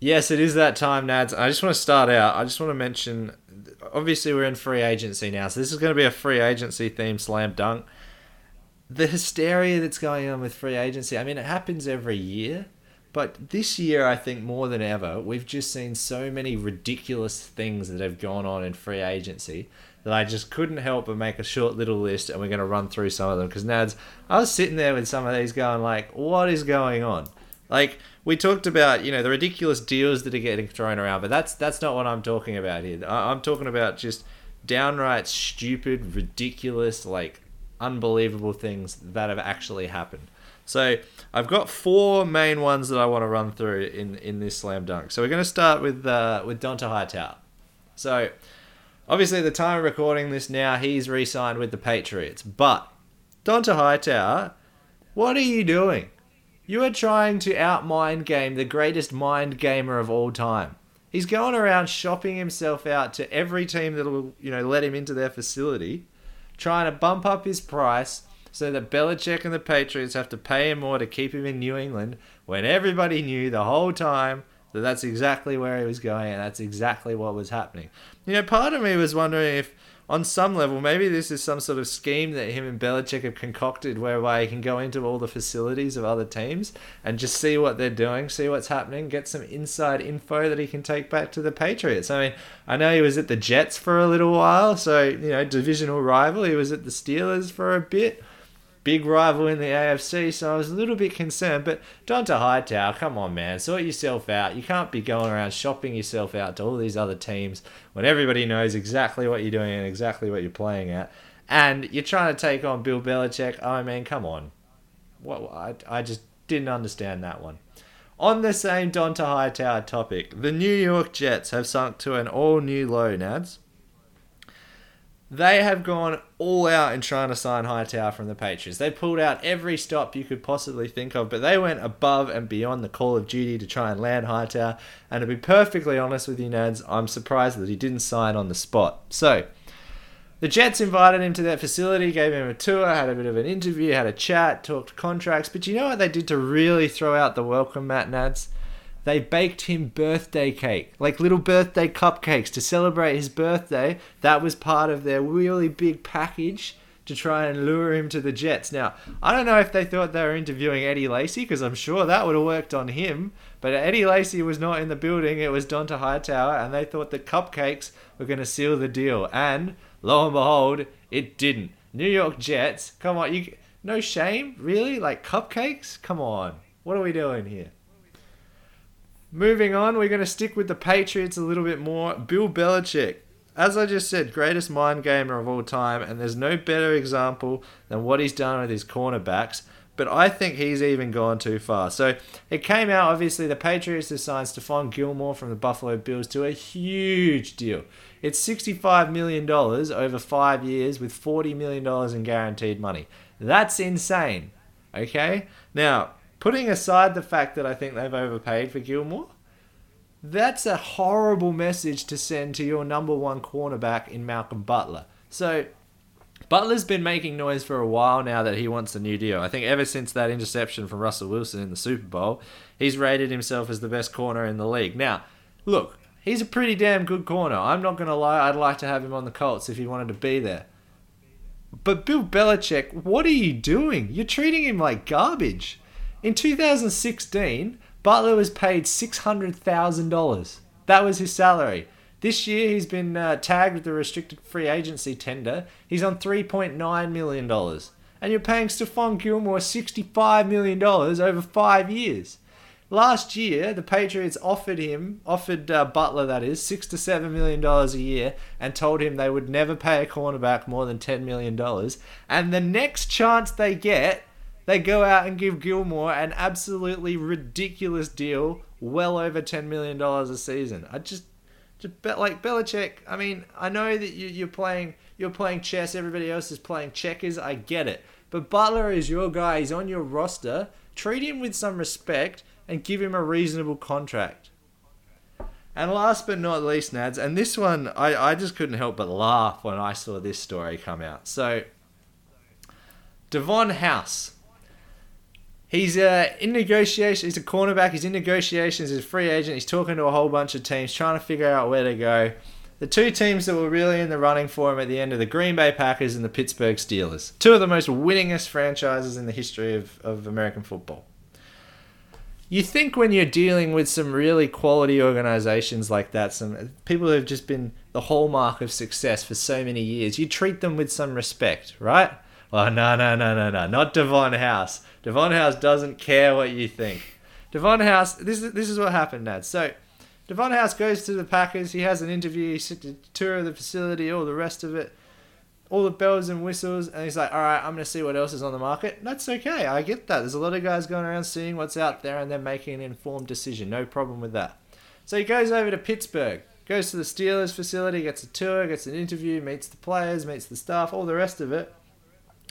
Yes, it is that time, Nads. I just want to start out. I just want to mention, obviously we're in free agency now, so this is going to be a free agency themed slam dunk. The hysteria that's going on with free agency, I mean, it happens every year, but this year, I think more than ever, we've just seen so many ridiculous things that have gone on in free agency that I just couldn't help but make a short little list, and we're going to run through some of them. Because, Nads, I was sitting there with some of these going like, what is going on? Like, we talked about, you know, the ridiculous deals that are getting thrown around, but that's that's not what I'm talking about here. I, I'm talking about just downright stupid, ridiculous, like, unbelievable things that have actually happened. So I've got four main ones that I want to run through in, in this slam dunk. So we're going to start with uh, with Dante Hightower. So obviously at the time of recording this now, he's re-signed with the Patriots. But Dante Hightower, what are you doing? You are trying to out-mind game the greatest mind gamer of all time. He's going around shopping himself out to every team that will, you know, let him into their facility, trying to bump up his price so that Belichick and the Patriots have to pay him more to keep him in New England, when everybody knew the whole time that that's exactly where he was going and that's exactly what was happening. You know, part of me was wondering if, on some level, maybe this is some sort of scheme that him and Belichick have concocted whereby he can go into all the facilities of other teams and just see what they're doing, see what's happening, get some inside info that he can take back to the Patriots. I mean, I know he was at the Jets for a little while, so, you know, divisional rival. He was at the Steelers for a bit. Big rival in the A F C, so I was a little bit concerned. But Dante Hightower, come on, man. Sort yourself out. You can't be going around shopping yourself out to all these other teams when everybody knows exactly what you're doing and exactly what you're playing at. And you're trying to take on Bill Belichick. I mean, come on. What? I, I just didn't understand that one. On the same Dante Hightower topic, the New York Jets have sunk to an all-new low, Nads. They have gone all out in trying to sign Hightower from the Patriots. They pulled out every stop you could possibly think of, but they went above and beyond the call of duty to try and land Hightower. And to be perfectly honest with you, Nads, I'm surprised that he didn't sign on the spot. So, the Jets invited him to their facility, gave him a tour, had a bit of an interview, had a chat, talked contracts. But you know what they did to really throw out the welcome mat, Nads? They baked him birthday cake, like little birthday cupcakes to celebrate his birthday. That was part of their really big package to try and lure him to the Jets. Now, I don't know if they thought they were interviewing Eddie Lacy, because I'm sure that would have worked on him. But Eddie Lacy was not in the building. It was Dante Hightower, and they thought the cupcakes were going to seal the deal. And lo and behold, it didn't. New York Jets, come on. You no shame, really? Like cupcakes? Come on. What are we doing here? Moving on, we're going to stick with the Patriots a little bit more. Bill Belichick, as I just said, greatest mind gamer of all time, and there's no better example than what he's done with his cornerbacks, but I think he's even gone too far. So it came out, obviously, the Patriots have signed Stephon Gilmore from the Buffalo Bills to a huge deal. It's sixty-five million dollars over five years with forty million dollars in guaranteed money. That's insane, okay? Now, putting aside the fact that I think they've overpaid for Gilmore, that's a horrible message to send to your number one cornerback in Malcolm Butler. So, Butler's been making noise for a while now that he wants a new deal. I think ever since that interception from Russell Wilson in the Super Bowl, he's rated himself as the best corner in the league. Now, look, he's a pretty damn good corner. I'm not going to lie, I'd like to have him on the Colts if he wanted to be there. But Bill Belichick, what are you doing? You're treating him like garbage. In two thousand sixteen, Butler was paid six hundred thousand dollars. That was his salary. This year, he's been uh, tagged with the restricted free agency tender. He's on three point nine million dollars. And you're paying Stephon Gilmore sixty-five million dollars over five years. Last year, the Patriots offered him, offered uh, Butler, that is, six to seven million dollars a year, and told him they would never pay a cornerback more than ten million dollars. And the next chance they get, they go out and give Gilmore an absolutely ridiculous deal, well over ten million dollars a season. I just, just bet, like Belichick, I mean, I know that you, you're playing you're playing chess, everybody else is playing checkers, I get it. But Butler is your guy, he's on your roster, treat him with some respect and give him a reasonable contract. And last but not least, Nads, and this one, I, I just couldn't help but laugh when I saw this story come out. So, Devon House. He's uh, in negotiations. He's a cornerback. He's in negotiations. He's a free agent. He's talking to a whole bunch of teams, trying to figure out where to go. The two teams that were really in the running for him at the end are the Green Bay Packers and the Pittsburgh Steelers. Two of the most winningest franchises in the history of, of American football. You think when you're dealing with some really quality organizations like that, some people who have just been the hallmark of success for so many years, you treat them with some respect, right? Oh, no, no, no, no, no. Not Devon House. Devon House doesn't care what you think. Devon House, this is, this is what happened, Dad. So Devon House goes to the Packers. He has an interview, he tour of the facility, all the rest of it, all the bells and whistles. And he's like, all right, I'm going to see what else is on the market. That's okay. I get that. There's a lot of guys going around seeing what's out there and then making an informed decision. No problem with that. So he goes over to Pittsburgh, goes to the Steelers facility, gets a tour, gets an interview, meets the players, meets the staff, all the rest of it.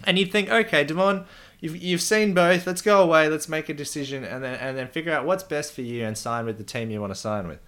And you'd think, okay, Devon, you've you've seen both. Let's go away. Let's make a decision, and then and then figure out what's best for you and sign with the team you want to sign with.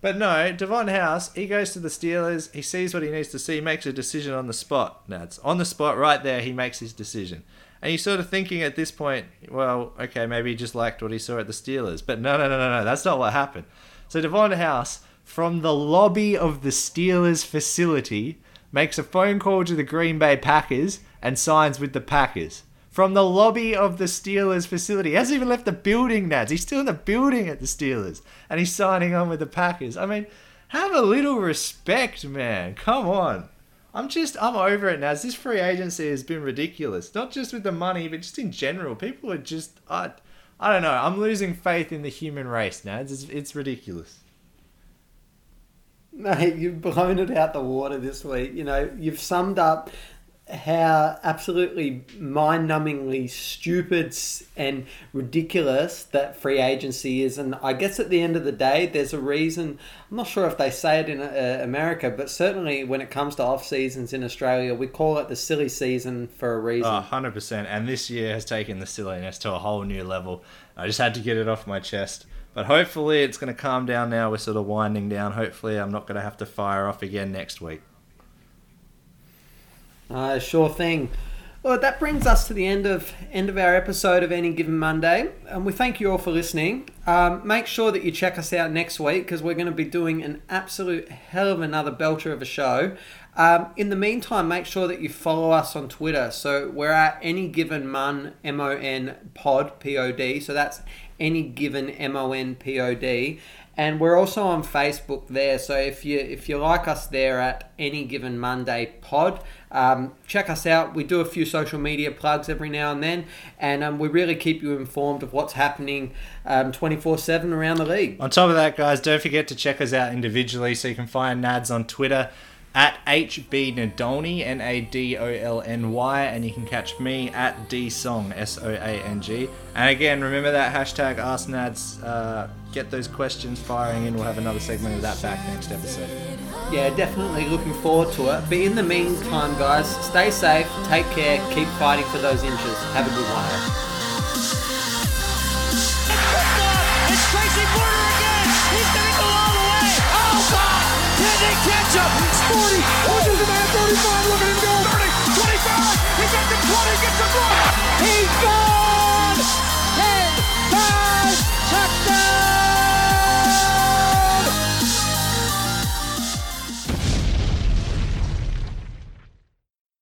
But no, Devon House, he goes to the Steelers. He sees what he needs to see, makes a decision on the spot. Now it's on the spot right there. He makes his decision, and you're sort of thinking at this point, well, okay, maybe he just liked what he saw at the Steelers. But no, no, no, no, no. That's not what happened. So Devon House, from the lobby of the Steelers facility, makes a phone call to the Green Bay Packers and signs with the Packers. From the lobby of the Steelers facility. He hasn't even left the building, Nads. He's still in the building at the Steelers. And he's signing on with the Packers. I mean, have a little respect, man. Come on. I'm just, I'm over it, Nads. This free agency has been ridiculous. Not just with the money, but just in general. People are just, I, I don't know. I'm losing faith in the human race, Nads. It's, it's ridiculous. Mate, you've blown it out the water this week. You know, you've summed up how absolutely mind-numbingly stupid and ridiculous that free agency is. And I guess at the end of the day, there's a reason. I'm not sure if they say it in uh, America, but certainly when it comes to off-seasons in Australia, we call it the silly season for a reason. Oh, one hundred percent. And this year has taken the silliness to a whole new level. I just had to get it off my chest. But hopefully it's going to calm down now. We're sort of winding down. Hopefully I'm not going to have to fire off again next week. Uh, sure thing. Well, that brings us to the end of end of our episode of Any Given Monday, and we thank you all for listening. Um, make sure that you check us out next week because we're going to be doing an absolute hell of another belter of a show. Um, in the meantime, make sure that you follow us on Twitter. So we're at Any Given Mon M O N Pod P O D. So that's Any Given M O N P O D. And we're also on Facebook there, so if you if you like us there at Any Given Monday Pod, um, check us out. We do a few social media plugs every now and then, and um, we really keep you informed of what's happening um, twenty-four seven around the league. On top of that, guys, don't forget to check us out individually, so you can find Nads on Twitter at H B Nadolny, N A D O L N Y, and you can catch me at D Song, S O A N G. And again, remember that hashtag AskNads. Uh, get those questions firing in. We'll have another segment of that back next episode. Yeah, definitely looking forward to it. But in the meantime, guys, stay safe, take care, keep fighting for those inches. Have a good one. Catch up, it's forty, Rodgers at the thirty-five, look at him go!